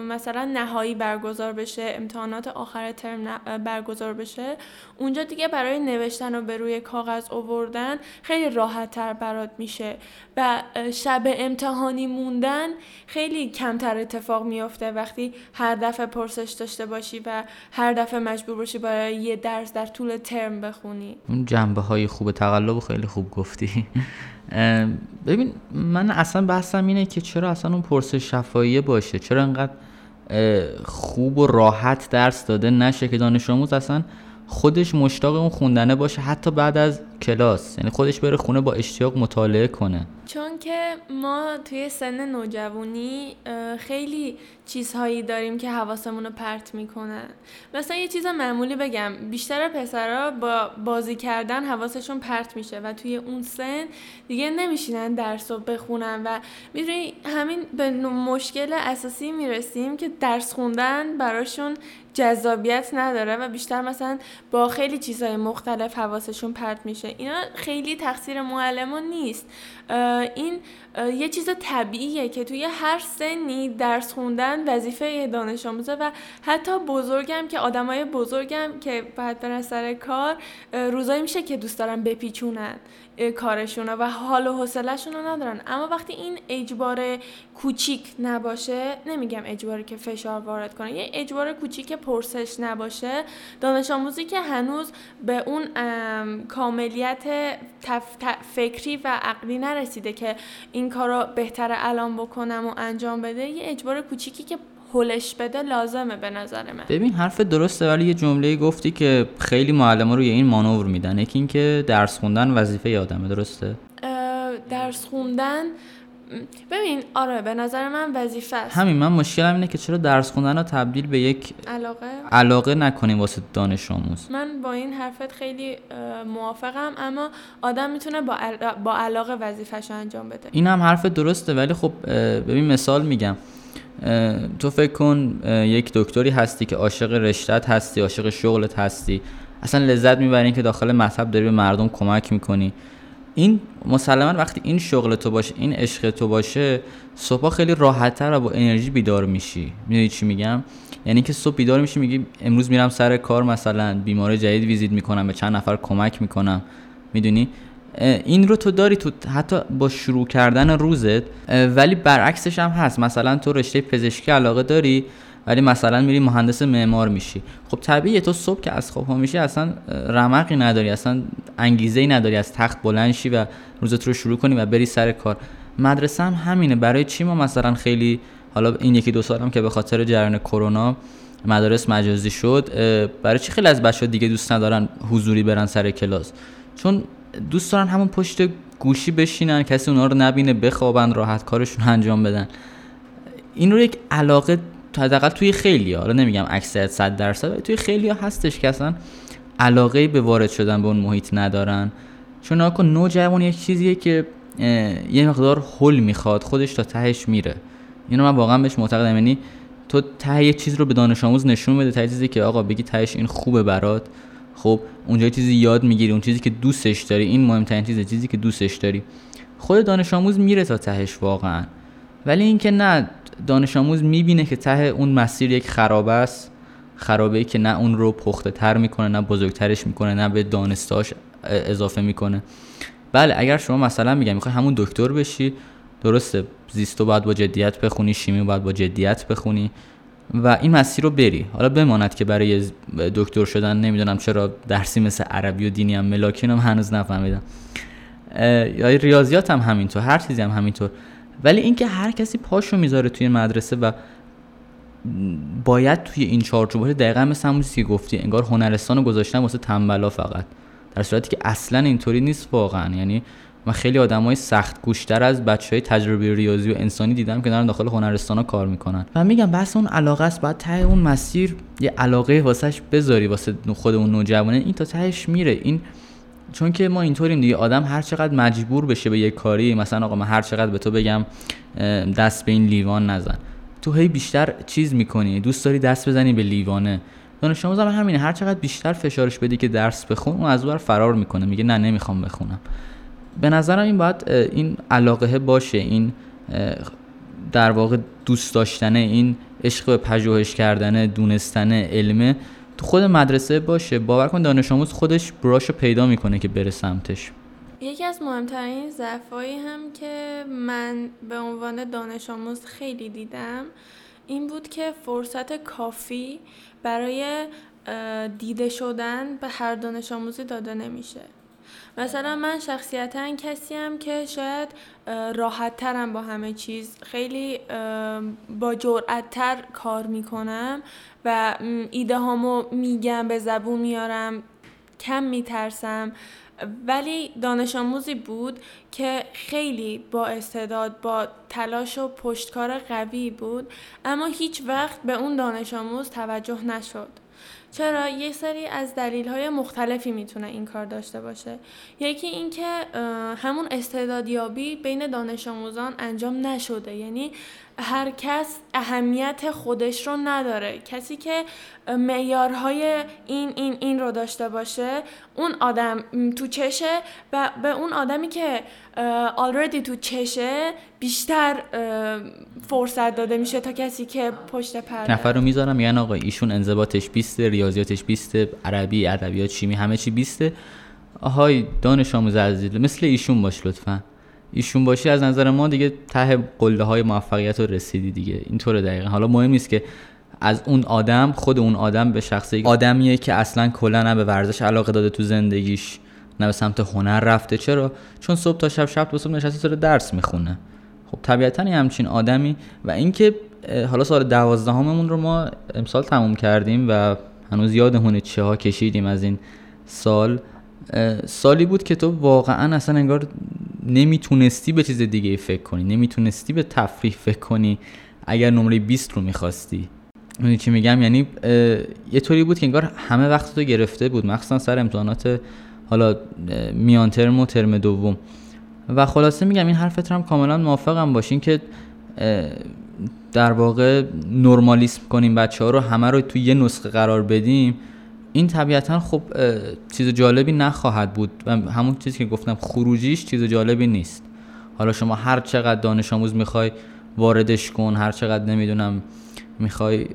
مثلا نهایی برگزار بشه، امتحانات آخر ترم برگزار بشه، اونجا دیگه برای نوشتن و به روی کاغذ آوردن خیلی راحت تر برات میشه و شب امتحانی موندن خیلی کمتر اتفاق میفته وقتی هر دفعه پرسش داشته باشی و هر دفعه مجبور باشی برای یه درس در طول ترم بخونی. اون جنبه های خوب تقلب خیلی خوب گفتی. ببین من اصلا بحثم اینه که چرا اصلا اون پرسش شفاهی باشه، چرا انقدر خوب و راحت درس داده نشه که دانش آموز اصلا خودش مشتاق اون خوندنه باشه، حتی بعد از کلاس، یعنی خودش بره خونه با اشتیاق مطالعه کنه. چون که ما توی سن نوجوانی خیلی چیزهایی داریم که حواسمون رو پرت میکنن. مثلا یه چیز معمولی بگم، بیشتر پسرها با بازی کردن حواسشون پرت میشه و توی اون سن دیگه نمیشینن درس رو بخونن و میدونی همین به مشکل اساسی میرسیم که درس خوندن براشون جذابیت نداره و بیشتر مثلا با خیلی چیزهای مختلف حواسشون پرت میشه. اینا خیلی تقصیر معلمان نیست، این یه چیز طبیعیه که توی هر سنی درس خوندن وظیفه دانش آموزه و حتی بزرگم که آدمای بزرگم که باید برن سر کار، روزایی میشه که دوست دارن بپیچونن کارشونا و حال و حوصله‌شون رو ندارن، اما وقتی این اجبار کوچیک نباشه، نمیگم اجباری که فشار وارد کنه، یه اجبار کوچیک پرسش نباشه، دانش آموزی که هنوز به اون کاملیت تف... تف... فکری و عقلی نرسیده که این کارو بهتره الان بکنم و انجام بده، یه اجبار کوچیکی که هولش بده لازمه به نظر من. ببین حرف درسته، ولی یه جمله گفتی که خیلی معلم‌ها روی این مانور میدن، یکی این که درس خوندن وظیفه آدمه. درسته؟ درس خوندن ببین آره به نظر من وظیفه است. همین من مشکلم اینه که چرا درس خوندن رو تبدیل به یک علاقه علاقه نکنیم واسه دانش آموز. من با این حرفت خیلی موافقم، اما آدم میتونه با با علاقه وظیفه‌شو انجام بده. این هم حرف درسته، ولی خب ببین مثال میگم، تو فکر کن یک دکتری هستی که عاشق رشته‌ت هستی، عاشق شغلت هستی، اصلا لذت میبری که داخل مطب داری به مردم کمک میکنی. این مسلماً وقتی این شغل تو باشه، این عشق تو باشه، صبح خیلی راحت‌تر و با انرژی بیدار میشی. میدونی چی میگم؟ یعنی که صبح بیدار میشی میگی امروز میرم سر کار، مثلا بیماری جدید ویزیت میکنم، به چند نفر کمک میکنم. میدونی این رو تو داری تو حتی با شروع کردن روزت. ولی برعکسش هم هست، مثلا تو رشته پزشکی علاقه داری ولی مثلا میری مهندس معمار میشی. خب طبیعیه تو صبح که از خواب ها میشی اصلا رمقی نداری، اصلا انگیزه‌ای نداری از تخت بلند شی و روزت رو شروع کنی و بری سر کار. مدرسه هم همینه. برای چی ما مثلا خیلی حالا این یکی دو سالم که به خاطر جریان کرونا مدارس مجازی شد، برای چی خیلی از بچه‌ها دیگه دوست ندارن حضوری برن سر کلاس؟ چون دوست دارن همون پشت گوشی بشینن، کسی اونها رو نبینه، بخوابن، راحت کارشون انجام بدن. این رو یک علاقه حداقل توی خیلی‌ها، حالا نمیگم اکثریت صد درصد، ولی توی خیلی‌ها هستش که اصلا علاقه‌ای به وارد شدن به اون محیط ندارن. چون ناکن نوجوان یک چیزیه که یه مقدار هول میخواد، خودش تا تهش میره. اینو من واقعا بهش معتقدم. یعنی تو ته یه چیز رو به دانش آموز نشون بده، ته چیزی که آقا بگی تهش این خوبه برات، خب اونجا چیزی یاد میگیری، اون چیزی که دوستش داری، این مهمترین چیزه، چیزی که دوستش داری. خود دانش آموز میره تا تهش واقعا. ولی اینکه نه، دانش آموز میبینه که ته اون مسیر یک خرابه است، خرابه‌ای که نه اون رو پخته تر میکنه، نه بزرگترش میکنه، نه به دانستاش اضافه میکنه. بله اگر شما مثلا میگم میخوای همون دکتر بشی، درسته زیستو باید با جدیت بخونی، شیمی باید با جدیت بخونی و این مسیر رو بری. حالا بماند که برای دکتر شدن نمیدونم چرا درسی مثل عربی و دینی هم ملاکی هم هنوز نفهمیدم، یا ریاضیات هم همینطور، هر چیزی هم همینطور. ولی اینکه هر کسی پاشو میذاره توی مدرسه و باید توی این چارچوب باشه، دقیقاً مثل همون چیزی که گفتی، انگار هنرستانو گذاشتن واسه تنبلا فقط، در صورتی که اصلاً اینطوری نیست واقعاً. یعنی من خیلی آدمای سخت گوشتر از بچهای تجربی ریاضی و انسانی دیدم که دارن داخل هنرستانا کار میکنن. و میگم بس اون علاقه است، بعد ته اون مسیر یه علاقه واسش بذاری، واسه خود اون نوجوانه، این تا تهش میره. این چون که ما اینطوریم دیگه، آدم هر چقدر مجبور بشه به یک کاری، مثلا آقا من هر چقدر به تو بگم دست به این لیوان نزن، تو هی بیشتر چیز میکنی، دوست داری دست بزنی به لیوانه. دانش آموز هم همینه، هر چقدر بیشتر فشارش بدی که درس بخون، اون از اون فرار میکنه، میگه نه نمیخوام بخونم. به نظرم این باید این علاقه باشه، این در واقع دوست داشتنه، این عشق به پژوهش کردنه، دونستنه، علمه تو خود مدرسه باشه. باور کن دانش آموز خودش براشو پیدا میکنه که بره سمتش. یکی از مهمترین ضعفایی هم که من به عنوان دانش آموز خیلی دیدم این بود که فرصت کافی برای دیده شدن به هر دانش آموزی داده نمیشه. مثلا من شخصیتاً کسیم که شاید راحت‌ترم با همه چیز، خیلی با جرأت‌تر کار میکنم و ایده هامو میگم، به زبون میارم، کم میترسم. ولی دانش آموزی بود که خیلی با استعداد، با تلاش و پشتکار قوی بود، اما هیچ وقت به اون دانش آموز توجه نشد. چرا؟ یه سری از دلایل مختلفی میتونه این کار داشته باشه. یکی این که همون استعدادیابی بین دانش آموزان انجام نشده، یعنی هر کس اهمیت خودش رو نداره. کسی که معیارهای این این این رو داشته باشه، اون آدم تو چشه و به اون آدمی که آلردی تو چشه بیشتر فرصت داده میشه تا کسی که پشت پرده. نفر رو میذارم یعنی آقا ایشون انضباطش بیسته، ریاضیاتش بیسته، عربی، ادبیات، شیمی، همه چی بیسته. آهای دانش آموز عزیز، مثل ایشون باش لطفاً. ایشون باشی از نظر ما دیگه ته قله های موفقیت رو رسیدی دیگه. اینطوره دقیقاً. حالا مهم نیست که از اون آدم، خود اون آدم به شخصه آدمیه که اصلاً کلا نه به ورزش علاقه داده تو زندگیش، نه به سمت هنر رفته. چرا؟ چون صبح تا شب، شب تا صبح نشسته داره درس میخونه. خب طبیعتاً همین آدمی. و اینکه حالا سال دوازدهممون رو ما امسال تموم کردیم و هنوز یادمونه چه ها کشیدیم از این سال. سالی بود که تو واقعا اصلا انگار نمیتونستی به چیز دیگه فکر کنی، نمیتونستی به تفریح فکر کنی اگر نمره بیست رو میخواستی. میدونی چی میگم؟ یعنی یه طوری بود که انگار همه وقت تو گرفته بود، مخصوصا سر امتحانات حالا میان ترم و ترم دوم. و خلاصه میگم این حرفت هم کاملا موافقم باشین که در واقع نرمالیسم کنیم بچه ها رو، همه رو توی یه نسخه قرار بدیم. این طبیعتا خب چیز جالبی نخواهد بود و همون چیزی که گفتم خروجیش چیز جالبی نیست. حالا شما هر چقدر دانش آموز میخوای واردش کن، هر چقدر نمیدونم میخوای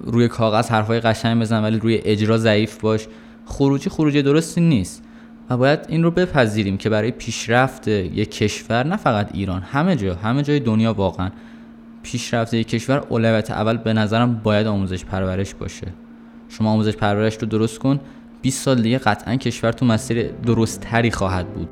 روی کاغذ حرفای قشنگ بزن ولی روی اجرا ضعیف باش، خروجی خروجی درستی نیست. و باید این رو بپذیریم که برای پیشرفت یک کشور، نه فقط ایران، همه جا، همه جای دنیا واقعا پیشرفت یک کشور اولویت اول به نظرم باید آموزش پرورش باشه. شما آموزش پرورش رو درست کن، بیست سال دیگه قطعا کشور تو مسیر درست تری خواهد بود.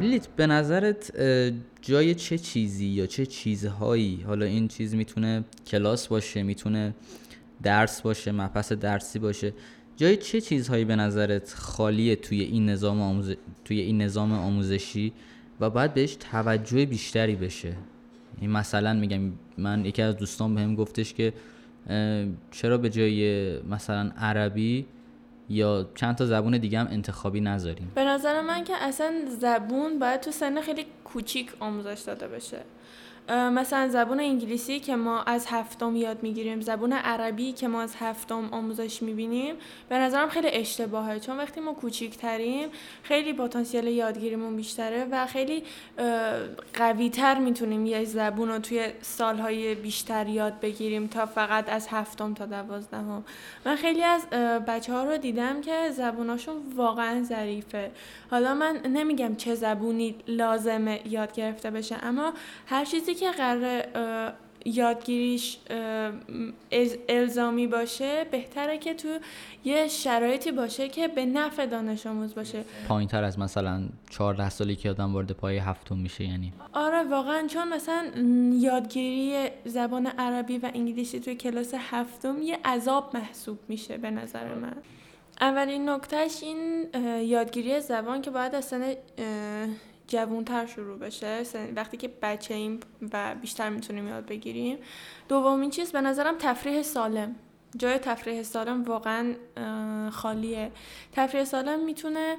لیلیت، به نظرت جای چه چیزی یا چه چیزهایی، حالا این چیز میتونه کلاس باشه، میتونه درس باشه، مبحث درسی باشه، جای چه چیزهایی به نظرت خالیه توی این نظام آموز... توی این نظام آموزشی و باید بهش توجه بیشتری بشه؟ این مثلا میگم، من یکی از دوستان بهم گفتش که چرا به جای مثلا عربی یا چند تا زبون دیگه هم انتخابی نذاریم؟ به نظر من که اصلا زبون باید تو سن خیلی کوچیک آموزش داده بشه. مثلا زبون انگلیسی که ما از هفتم یاد میگیریم، زبون عربی که ما از هفتم آموزش میبینیم، به نظرم خیلی اشتباهه، چون وقتی ما کوچیکتریم خیلی پتانسیل یادگیریمون بیشتره و خیلی قویتر میتونیم یه زبون رو توی سالهای بیشتر یاد بگیریم تا فقط از هفتم تا دوازدهم. من خیلی از بچه‌ها رو دیدم که زبوناشون واقعا ظریفه. حالا من نمیگم چه زبونی لازمه یاد گرفته بشه، اما هر چیزی که قراره یادگیریش الزامی باشه بهتره که تو یه شرایطی باشه که به نفع دانش آموز باشه، پایین تر از مثلا چهارده سالی که آدم وارد پای هفتم میشه. یعنی آره واقعا، چون مثلا یادگیری زبان عربی و انگلیسی توی کلاس هفتم یه عذاب محسوب میشه به نظر من. اولین نکتهش این یادگیری زبان که باید اصلا جوان‌تر شروع بشه، وقتی که بچه ایم و بیشتر میتونیم یاد بگیریم. دومین چیز به نظرم تفریح سالم. جای تفریح سالم واقعا خالیه. تفریح سالم میتونه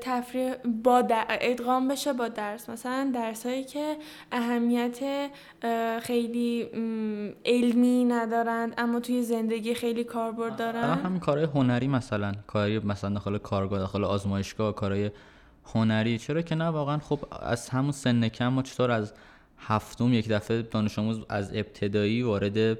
تفریح با در... ادغام بشه با درس. مثلا درسایی که اهمیت خیلی علمی ندارند اما توی زندگی خیلی کاربرد دارن، همین کارهای هنری، مثلا کاری مثلا داخل کارگاه، داخل آزمایشگاه، کارهای هنری. چرا که نه، واقعا خب از همون سن کم ما چطور از هفتم یک دفعه دانش آموز از ابتدایی وارد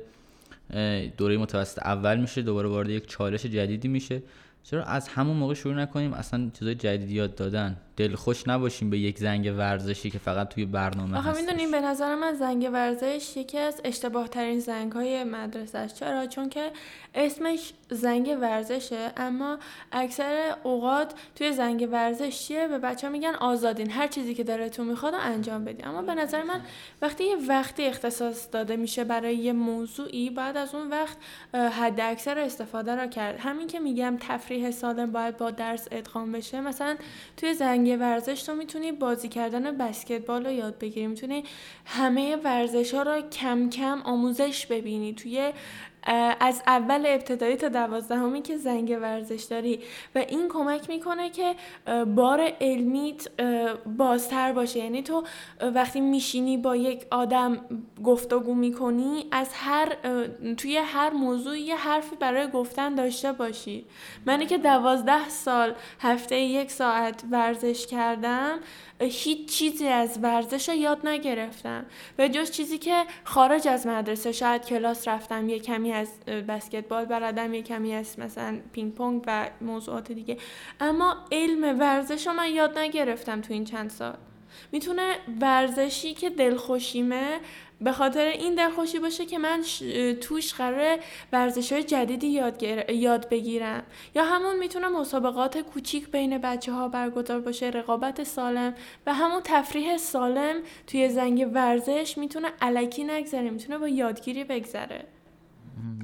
دوره متوسط اول میشه، دوباره وارد یک چالش جدیدی میشه. چرا از همون موقع شروع نکنیم اصلا چیزای جدید یاد دادن؟ دلخوش نباشیم به یک زنگ ورزشی که فقط توی برنامه هست. آخه میدونین به نظر من زنگ ورزش یکی از اشتباه ترین زنگ های مدرسه است. چرا؟ چون که اسمش زنگ ورزشه، اما اکثر اوقات توی زنگ ورزش چیه؟ به بچه ها میگن آزادین، هر چیزی که دلتون میخواد انجام بدین. اما به نظر من وقتی یه وقتی اختصاص داده میشه برای یه موضوعی، بعد از اون وقت حد اکثر استفاده را کرد. همین که میگم تفریح سالم باید با درس ادغام بشه. مثلا توی زنگ ورزش تو میتونی بازی کردن بسکتبال رو یاد بگیری، میتونی همه ورزش ها رو کم کم آموزش ببینی توی از اول ابتدایی تا دوازدهمی که زنگ ورزش داری، و این کمک میکنه که بار علمیت بازتر باشه. یعنی تو وقتی میشینی با یک آدم گفتگو میکنی، از هر توی هر موضوع یه حرفی برای گفتن داشته باشی. منی که دوازده سال هفته یک ساعت ورزش کردم، هیچ چیزی از ورزش رو یاد نگرفتم، به جز چیزی که خارج از مدرسه شاید کلاس رفتم یه کمی از بسکتبال بردم، یه کمی از مثلا پینگ پونگ و موضوعات دیگه، اما علم ورزش رو من یاد نگرفتم تو این چند سال. میتونه ورزشی که دلخوشیمه به خاطر این دلخوشی باشه که من ش... توش قراره ورزش‌های جدیدی یاد, گر... یاد بگیرم، یا همون میتونه مسابقات کوچیک بین بچه‌ها برگزار باشه، رقابت سالم. و همون تفریح سالم توی زنگ ورزش میتونه الکی نگذره، میتونه با یادگیری بگذره.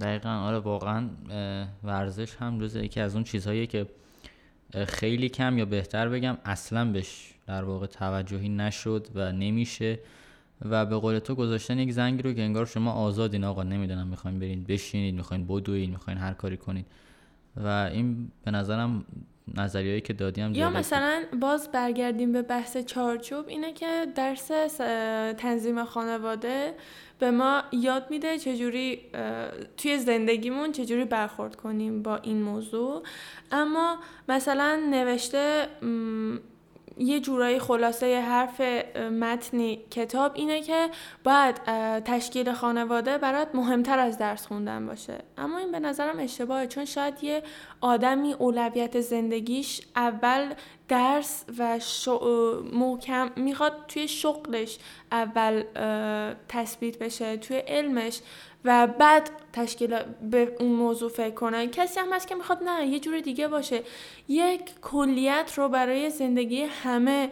دقیقاً آره، واقعاً ورزش هم جزء یکی از اون چیزهاییه که خیلی کم، یا بهتر بگم اصلاً بهش در واقع توجهی نشد و نمیشه. و به قول تو گذاشتن یک زنگی رو که انگار شما آزادین، آقا نمیدونم میخواین برین بشینید، میخواین بدوین، میخواین هر کاری کنید. و این به نظرم نظریه‌ای که دادیم، یا مثلا باز برگردیم به بحث چارچوب، اینه که درس تنظیم خانواده به ما یاد میده چجوری توی زندگیمون چجوری برخورد کنیم با این موضوع، اما مثلا نوشته یه جورایی خلاصه حرف متنی کتاب اینه که باید تشکیل خانواده برات مهمتر از درس خوندن باشه. اما این به نظرم اشتباهه، چون شاید یه آدمی اولویت زندگیش اول درس و محکم میخواد توی شغلش اول تثبیت بشه، توی علمش، و بعد تشکیل به اون موضوع فکر کنه. کسی هم هست که میخواد نه یه جور دیگه باشه، یک کلیت رو برای زندگی همه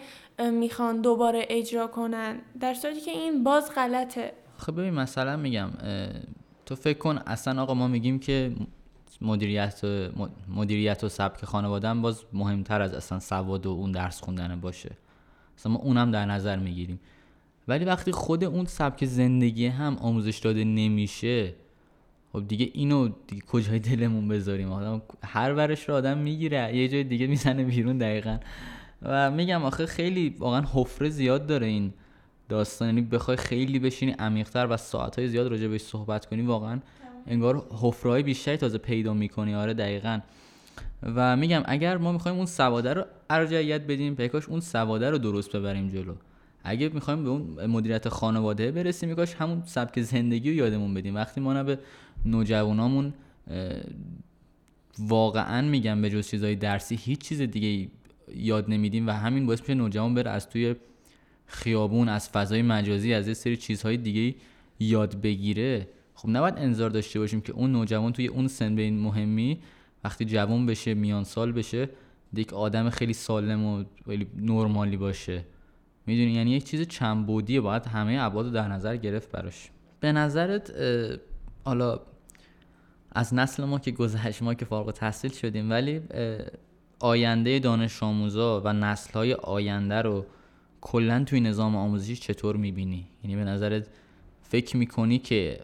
میخوان دوباره اجرا کنن، در صورتی که این باز غلطه. خب ببین مثلا میگم تو فکر کن، اصلا آقا ما میگیم که مدیریت و مدیریت و سبک خانواده‌ام باز مهمتر از اصلا سواد و اون درس خوندن باشه. اصلا ما اونم در نظر میگیریم، ولی وقتی خود اون سبک زندگی هم آموزش داده نمیشه، خب دیگه اینو دیگه کجای دلمون بذاریم؟ آدم هر ورش رو آدم میگیره، یه جای دیگه میزنه بیرون. دقیقاً. و میگم آخه خیلی واقعا حفره زیاد داره این داستان، یعنی بخوای خیلی بشینی عمیق‌تر و ساعت‌های زیاد راجع بهش صحبت کنی، واقعا انگار حفره‌های بیشتری تازه پیدا می‌کنی. آره دقیقاً. و میگم اگر ما می‌خوایم اون سواده رو ارجحیت بدیم، پیکاش اون سواده رو درست ببریم جلو. اگه می‌خوایم به اون مدیریت خانواده برسیم، می‌کاش همون سبک زندگی رو یادمون بدیم. وقتی ما نه به نوجوانامون واقعاً میگم به جز چیزای درسی هیچ چیز دیگه یاد نمیدیم و همین باعث میشه نوجوان بره از توی خیابون، از فضای مجازی، از یه سری چیزهای دیگه یاد بگیره. خب نباید انتظار داشته باشیم که اون نوجوان توی اون سن به این مهمی وقتی جوان بشه، میان سال بشه، یک آدم خیلی سالم و خیلی نرمالی باشه. میدونی یعنی یک چیز چند بعدیه، باید همه ابعاد رو در نظر گرفت براش. به نظرت حالا از نسل ما که گذشت، ما که فارغ التحصیل شدیم، ولی آینده دانش آموزا و نسل‌های آینده رو کلاً توی نظام آموزشی چطور می‌بینی؟ یعنی به نظرت فکر می‌کنی که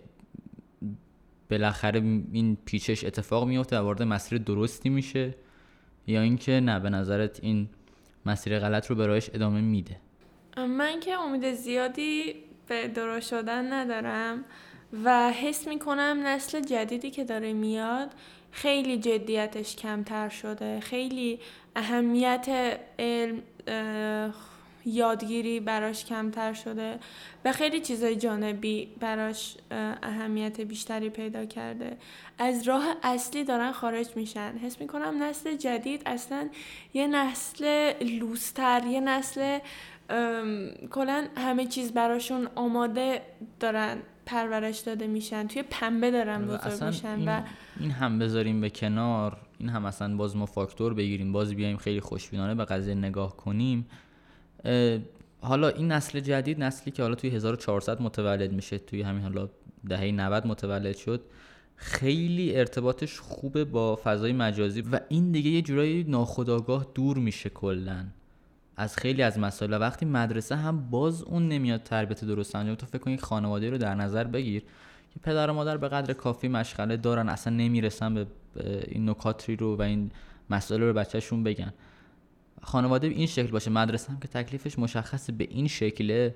بالاخره این پیچش اتفاق میفته و وارد مسیر درستی میشه، یا اینکه نه به نظرت این مسیر غلط رو برایش ادامه میده؟ من که امید زیادی به درست شدن ندارم و حس می‌کنم نسل جدیدی که داره میاد خیلی جدیتش کمتر شده، خیلی اهمیت علم اه یادگیری براش کمتر شده و خیلی چیزای جانبی براش اهمیت بیشتری پیدا کرده. از راه اصلی دارن خارج میشن. حس میکنم نسل جدید اصلا یه نسل لوزتر، یه نسل کلا همه چیز براشون آماده دارن پرورش داده میشن، توی پنبه دارن بزرگ میشن. این و این هم بذاریم به کنار، این هم اصلا باز ما فاکتور بگیریم، باز بیایم خیلی خوشبینانه به قضیه نگاه کنیم. حالا این نسل جدید، نسلی که حالا توی هزار و چهارصد متولد میشه، توی همین حالا دهه نود متولد شد، خیلی ارتباطش خوبه با فضای مجازی و این دیگه یه جورایی ناخودآگاه دور میشه کلاً از خیلی از مسائل. وقتی مدرسه هم باز اون نمیاد تربیت درست انجام، تو فکر کن خانواده رو در نظر بگیر که پدر و مادر به قدر کافی مشغله دارن، اصلا نمیرسن به این نکاتی رو و این مسائل رو بچه‌شون بگن. خانواده این شکل باشه، مدرسه هم که تکلیفش مشخص به این شکله،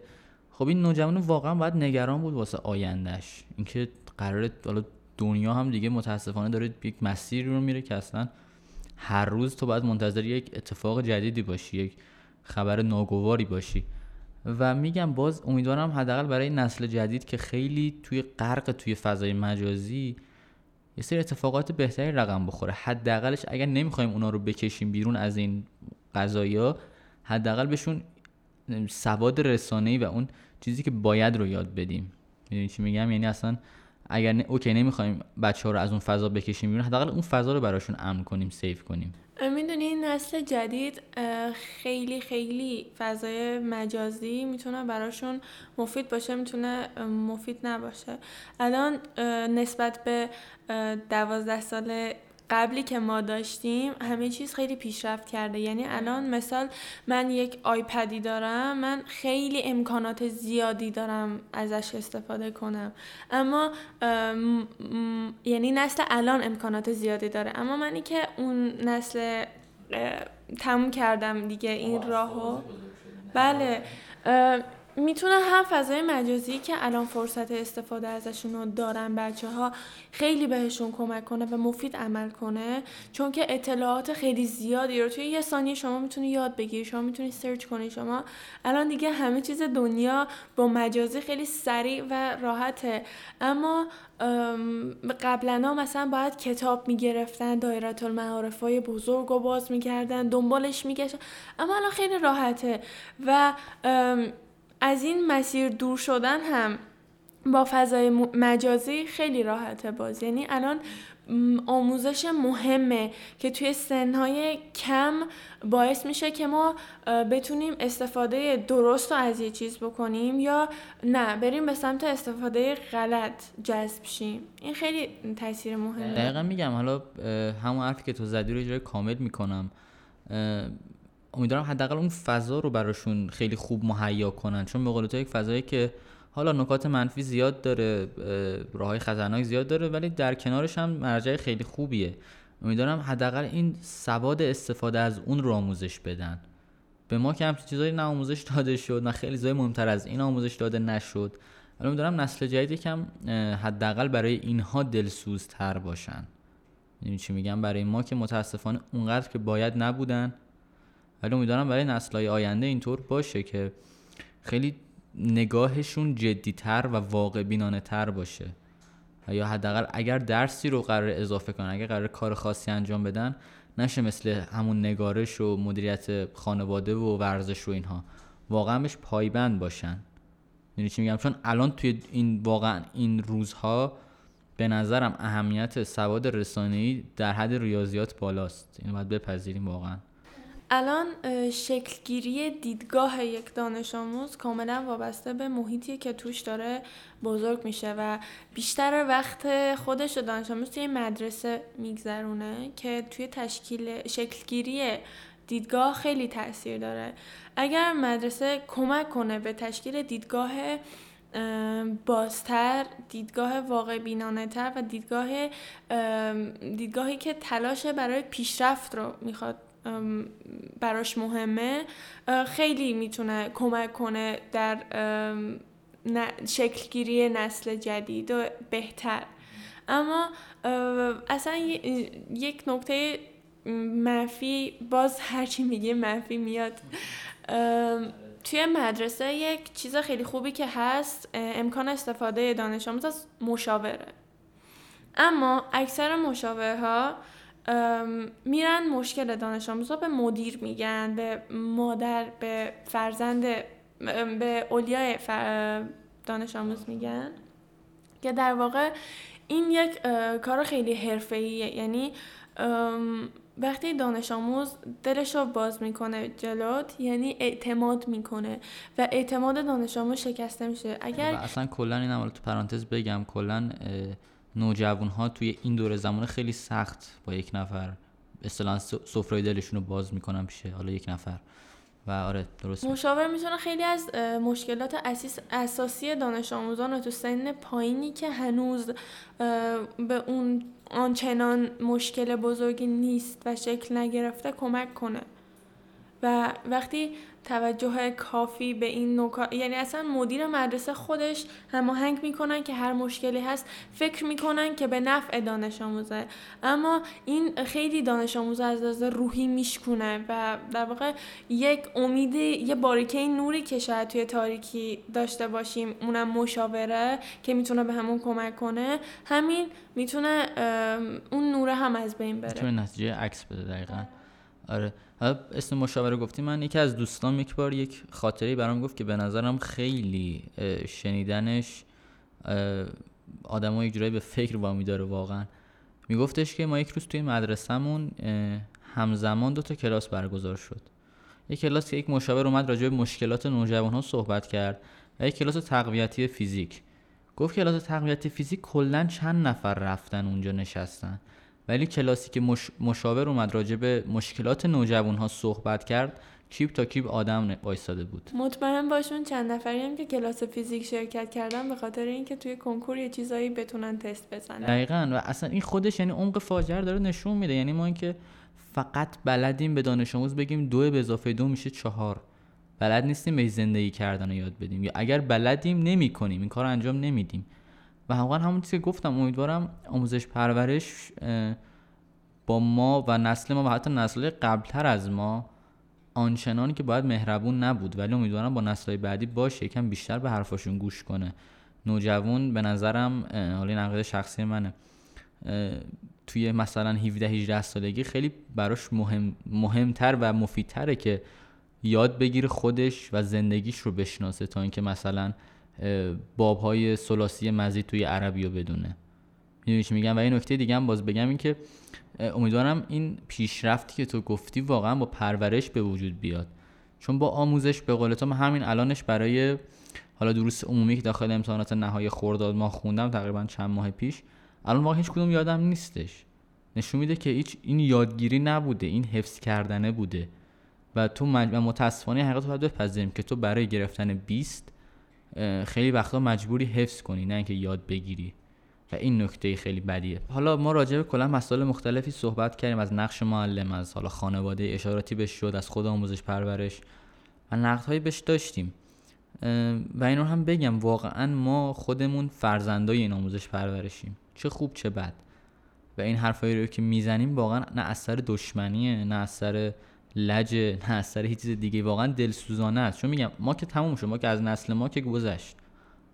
خب این نوجوان واقعا باید نگران بود واسه آیندهش، اینکه قراره حالا دنیا هم دیگه متاسفانه داره یک مسیر رو میره که اصلا هر روز تو باید منتظر یک اتفاق جدیدی باشی، یک خبر ناگواری باشی. و میگم باز امیدوارم حداقل برای نسل جدید که خیلی توی غرق توی فضای مجازی، یه سری اتفاقات بهتری رقم بخوره. حداقلش اگر نمیخوایم اونا رو بکشیم بیرون از این قضایا، حداقل بهشون سواد رسانه‌ای و اون چیزی که باید رو یاد بدیم. میدونی چی میگم؟ یعنی اصلا اگر نه اوکی نمیخوایم بچه‌ها رو از اون فضا بکشیم بیرون، حداقل اون فضا رو براشون امن کنیم، سیو کنیم. میدونی این نسل جدید خیلی خیلی فضای مجازی میتونه براشون مفید باشه، میتونه مفید نباشه. الان نسبت به دوازده سال قبلی که ما داشتیم، همه چیز خیلی پیشرفت کرده. یعنی الان مثلا من یک آیپدی دارم، من خیلی امکانات زیادی دارم ازش استفاده کنم، اما ام، ام، یعنی نسل الان امکانات زیادی داره، اما منی که اون نسل تموم کردم دیگه این راهو، بله، میتونه هم فضای مجازی که الان فرصت استفاده ازشون رو دارن بچه ها خیلی بهشون کمک کنه و مفید عمل کنه، چون که اطلاعات خیلی زیادی رو توی یه ثانیه شما میتونی یاد بگیری، شما میتونی سرچ کنی. شما الان دیگه همه چیز دنیا با مجازی خیلی سریع و راحته، اما قبلنا مثلا باید کتاب میگرفتن، دایره المعارف های بزرگ رو باز میکردن، دنبالش میگشتن، اما الان خیلی راحته. و از این مسیر دور شدن هم با فضای مجازی خیلی راحته باز. یعنی الان آموزش مهمه که توی سنهای کم باعث میشه که ما بتونیم استفاده درست رو از یه چیز بکنیم یا نه بریم به سمت استفاده غلط جذب شیم. این خیلی تاثیر مهمه. دقیقا میگم. حالا همون حرفی که تو زدی رو اجرای کامل میکنم. امیدوارم حداقل اون فضا رو براشون خیلی خوب مهیا کنن، چون به قول تو یک فضایی که حالا نکات منفی زیاد داره، راههای خطرناک زیاد داره، ولی در کنارش هم مرجع خیلی خوبیه. امیدوارم حداقل این سواد استفاده از اون رو آموزش بدن. به ما که همچین چیزایی نه آموزش داده شد، نه خیلی چیزای مهمتر از این آموزش داده نشد. ولی امیدوارم نسل جدید یکم حداقل برای اینها دلسوزتر باشن. میدونی چی میگم؟ برای ما که متاسفانه اونقدر که باید نبودن، ولی امیدوارم برای نسل‌های آینده اینطور باشه که خیلی نگاهشون جدی‌تر و واقع بینانه تر باشه، یا حداقل اگر درسی رو قرار اضافه کنن، اگر قرار کار خاصی انجام بدن، نشه مثل همون نگارش و مدیریت خانواده و ورزش و اینها، واقعا بهش پایبند باشن. یعنی چی میگم؟ چون الان توی این واقعا این روزها به نظرم اهمیت سواد رسانه‌ای در حد ریاضیات بالاست. اینو باید بپذیریم. واقعا الان شکلگیری دیدگاه یک دانش آموز کاملا وابسته به محیطی که توش داره بزرگ میشه و بیشتر وقت خودش دانش آموز توی مدرسه میگذرونه که توی تشکیل شکلگیری دیدگاه خیلی تأثیر داره. اگر مدرسه کمک کنه به تشکیل دیدگاه بازتر، دیدگاه واقع بینانه تر و دیدگاه دیدگاهی که تلاش برای پیشرفت رو میخواد براش مهمه، خیلی میتونه کمک کنه در شکلگیری نسل جدید و بهتر. اما اصلا یک نکته منفی، باز هرچی میگه منفی میاد، توی مدرسه یک چیز خیلی خوبی که هست امکان استفاده دانش آموز از مشاوره. اما اکثر مشاورها میرن مشکل دانش آموزا به مدیر میگن، به مادر، به فرزند، به اولیای دانش آموز میگن، که در واقع این یک کار خیلی حرفه‌ایه. یعنی وقتی دانش آموز دلش رو باز میکنه جلوت، یعنی اعتماد میکنه و اعتماد دانش آموز شکسته میشه. اگر اصلا کلا این عمل تو پرانتز بگم، کلا نوجوان‌ها توی این دوره زمان خیلی سخت با یک نفر اصطلاحاً سفره دلشون رو باز میکنن پیشه حالا یک نفر و آره درست. مشاور میتونه خیلی از مشکلات اساس اساسی دانش آموزان رو تو سن پایینی که هنوز به اون آنچنان مشکل بزرگی نیست و شکل نگرفته کمک کنه. و وقتی توجه کافی به این نکات، یعنی اصلا مدیر مدرسه خودش هماهنگ میکنن که هر مشکلی هست فکر میکنن که به نفع دانش آموزه، اما این خیلی دانش آموز از لحاظ روحی میشکونه و در واقع یک امید، یه باریکه نوری که شاید توی تاریکی داشته باشیم، اونم مشاوره که میتونه به همون کمک کنه، همین میتونه اون نوره هم از بین بره، میتونه نتیجه عکس بده. دقیقاً. آره اسم مشاوره گفتی، من یکی از دوستام یک بار یک خاطره‌ای برام گفت که به نظرم خیلی شنیدنش آدمو یک جوری به فکر وامی داره. واقعا میگفتش که ما یک روز توی مدرسه‌مون همزمان دو تا کلاس برگزار شد. یک کلاس که یک مشاور اومد راجع به مشکلات نوجوان‌ها صحبت کرد و یک کلاس تقویتی فیزیک. گفت کلاس تقویتی فیزیک کلاً چند نفر رفتن اونجا نشستن، ولی کلاسی که مش... مشاور اومد راجع به مشکلات نوجوان‌ها صحبت کرد، کیپ تا کیپ آدم وایساده بود. مطمئن باشون چند نفری هم که کلاس فیزیک شرکت کردن به خاطر اینکه توی کنکور یه چیزایی بتونن تست بزنن. دقیقاً. و اصلا این خودش یعنی عمق فاجعه داره نشون میده. یعنی ما اینکه فقط بلدیم به دانش آموز بگیم دو به اضافه دو میشه چهار، بلد نیستیم به زندگی کردن یاد بدیم، یا اگر بلدیم نمی‌کنیم، این کارو انجام نمیدیم. و همون همون چیزی که گفتم، امیدوارم آموزش پرورش با ما و نسل ما و حتی نسل‌های قبلتر از ما آنچنانی که باید مهربون نبود، ولی امیدوارم با نسل‌های بعدی باشه، یکم بیشتر به حرفاشون گوش کنه. نوجوان به نظرم، حالا این عقیده شخصی منه، توی مثلا هفده هجده سالگی خیلی براش مهم مهمتر و مفیدتره که یاد بگیره خودش و زندگیش رو بشناسه تا اینکه مثلا بابهای ثلاثی مزید توی عربی رو بدونه. میدونی چی میگم. و یه نکته دیگه هم باز بگم این که امیدوارم این پیشرفتی که تو گفتی واقعا با پرورش به وجود بیاد، چون با آموزش به قول تو همین الانش برای حالا دروس عمومی که داخل امتحانات نهایی خرداد ما خوندم تقریبا چند ماه پیش، الان واقعا هیچ کدوم یادم نیستش. نشون میده که هیچ این یادگیری نبوده، این حفظ کردنه بوده. و تو متاسفانه حقیقت رو بپذیریم که تو برای گرفتن بیست خیلی وقتا مجبوری حفظ کنی نه اینکه یاد بگیری، و این نکته خیلی بدیه. حالا ما راجع به کلا مسائل مختلفی صحبت کردیم، از نقش معلم، از حالا خانواده اشاراتی بهش شد، از خود آموزش پرورش و نقدهایی بهش داشتیم. و اینو هم بگم واقعا ما خودمون فرزندای این آموزش پرورشیم، چه خوب چه بد. و این حرفایی رو که میزنیم واقعا نه اثر دشمنیه، نه اثر لجه، نه اثر هیچ چیز دیگه، واقعا دلسوزانه است. چون میگم ما که تموم شد، ما که از نسل ما که گذشت،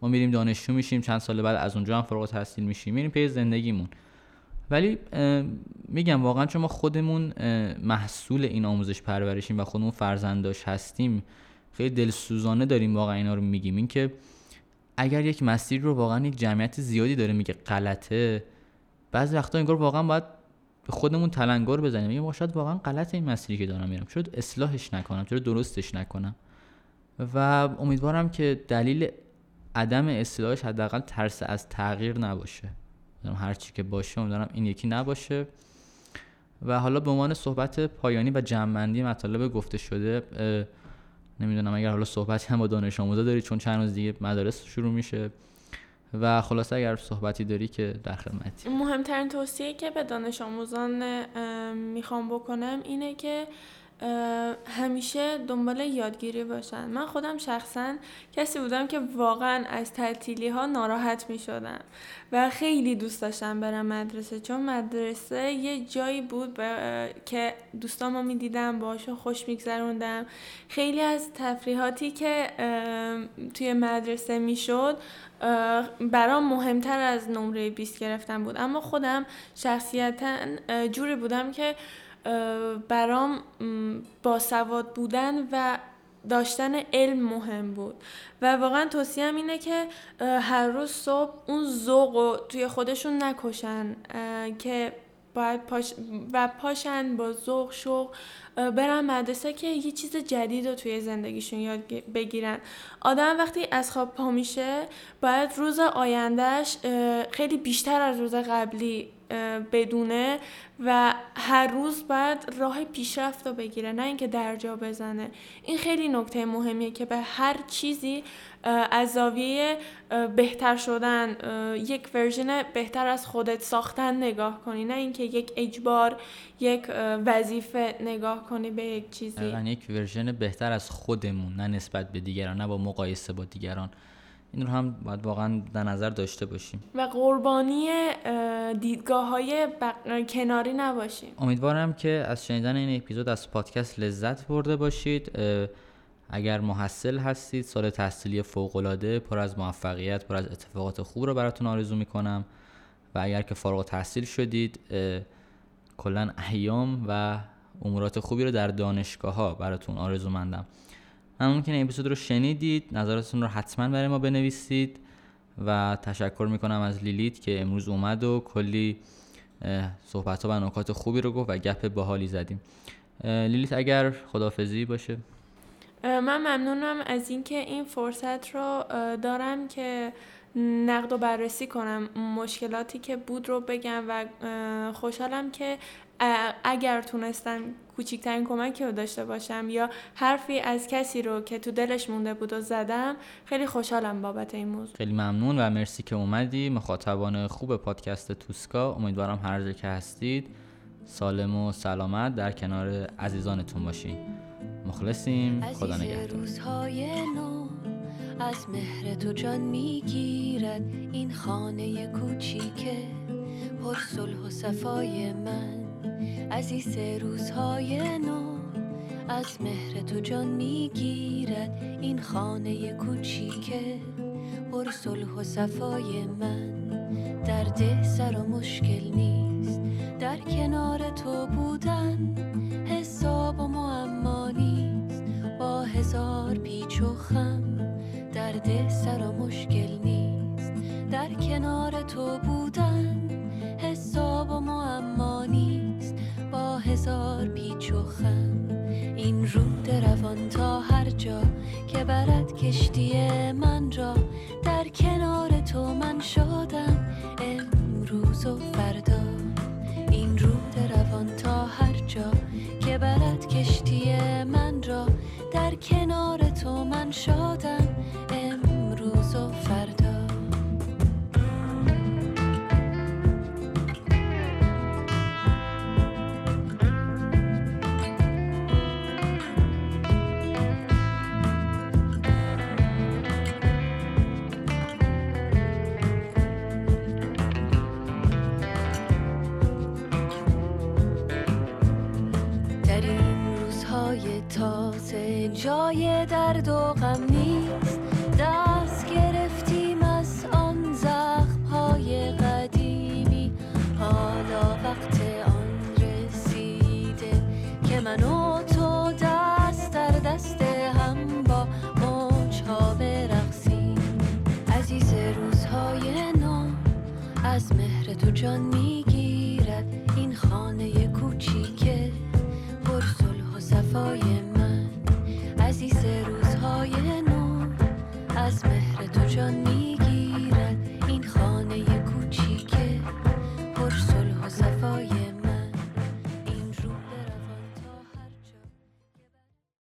ما میریم دانشجو میشیم، چند سال بعد از اونجا هم فارغ التحصیل میشیم، میریم پی زندگیمون. ولی میگم واقعا چون ما خودمون محصول این آموزش پرورشیم و خودمون فرزنداش هستیم، خیلی دلسوزانه داریم واقعا اینا رو میگیم. این که اگر یک مسیر رو واقعا یک جمعیت زیادی داره میگه غلطه، بعضی وقتا انگار واقعا باید به خودمون تلنگر بزنیم، میگم واقعا واقعا غلطه این مسیری که دارم میرم، چرا اصلاحش نکنم، چرا درستش نکنم. و امیدوارم که دلیل عدم اصلاحش حداقل ترس از تغییر نباشه، هر چی که باشه امیدوارم این یکی نباشه. و حالا به عنوان صحبت پایانی و جمع‌بندی مطالب گفته شده، نمیدونم اگر حالا صحبتی هم با دانش آموزا داری، چون چند روز دیگه مدارس شروع میشه، و خلاصه اگر صحبتی داری که در خدمتی. مهمترین توصیه که به دانش آموزان میخوام بکنم اینه که همیشه دنبال یادگیری باشن. من خودم شخصا کسی بودم که واقعا از تعطیلی ها ناراحت می شدم و خیلی دوست داشتم برم مدرسه، چون مدرسه یه جایی بود با... که دوستامو می دیدم، باهاشون خوش می گذروندم. خیلی از تفریحاتی که توی مدرسه می شد برام مهمتر از نمره بیست گرفتن بود. اما خودم شخصیتا جوری بودم که برام باسواد بودن و داشتن علم مهم بود. و واقعا توصیه‌ام اینه که هر روز صبح اون ذوق رو توی خودشون نکشن که باید پاش و پاشن با ذوق شوق برن مدرسه که یه چیز جدید رو توی زندگیشون یاد بگیرن. آدم وقتی از خواب پا میشه باید روز آیندهش خیلی بیشتر از روز قبلی بدونه و هر روز باید راه پیشرفت رو بگیره، نه اینکه درجا بزنه. این خیلی نکته مهمیه که به هر چیزی از زاویه بهتر شدن، یک ورژن بهتر از خودت ساختن نگاه کنی، نه اینکه یک اجبار، یک وظیفه نگاه کنی به یک چیزی. یعنی یک ورژن بهتر از خودمون، نه نسبت به دیگران، نه با مقایسه با دیگران. این رو هم باید واقعا در نظر داشته باشیم و قربانی دیدگاه‌های بق... کناری نباشیم. امیدوارم که از شنیدن این اپیزود از پادکست لذت برده باشید. اگر محصل هستید، سال تحصیلی فوق‌العاده پر از موفقیت، پر از اتفاقات خوب رو براتون آرزو می‌کنم. و اگر که فارغ التحصیل شدید، کلاً ایام و امورات خوبی رو در دانشگاه‌ها براتون آرزومندم. ممنون که این اپیزود رو شنیدید. نظراتتون رو حتما برای ما بنویسید و تشکر میکنم از لیلیت که امروز اومد و کلی صحبت‌ها و نکات خوبی رو گفت و گپ باحالی زدیم. لیلیت اگر خداحافظی باشه. من ممنونم از اینکه این فرصت رو دارم که نقد و بررسی کنم، مشکلاتی که بود رو بگم، و خوشحالم که اگر تونستم کوچکترین کمکی رو داشته باشم یا حرفی از کسی رو که تو دلش مونده بود و زدم، خیلی خوشحالم بابت این موضوع. خیلی ممنون و مرسی که اومدی. مخاطبان خوب پادکست توسکا، امیدوارم هر جا که هستید سالم و سلامت در کنار عزیزانتون باشین. مخلصیم. خدا نگهدار. از مهر تو جان میگیرد این خانه کوچیکه پر صلح و صفای من. عزیز روزهای نو، از مهر تو جان میگیرد این خانه کوچیکه پر صلح و صفای من. در ده سر و مشکل نیست، در کنار تو بودن حساب و معما نیست. با هزار پیچ و خم، درد سر و مشکل نیست، در کنار تو بودن هزار پیچ و خم این رود روان تا هر جا که برد کشتی من را. در کنار تو من شادم امروز و فردا، این رود روان تا هر جا که برد کشتی من را. در کنار تو من شادم امروز و فردا. تازه جای درد و غم نیست، دست گرفتیم از آن زخم‌های قدیمی. حالا وقت آن رسیده که من و تو دست در دست هم با موج‌ها برقصیم. عزیز روزهای نو از مهر تو جان می‌گیرد این خانه کوچیکه صفای من. عزیز روزهای نو از مهر تو جان می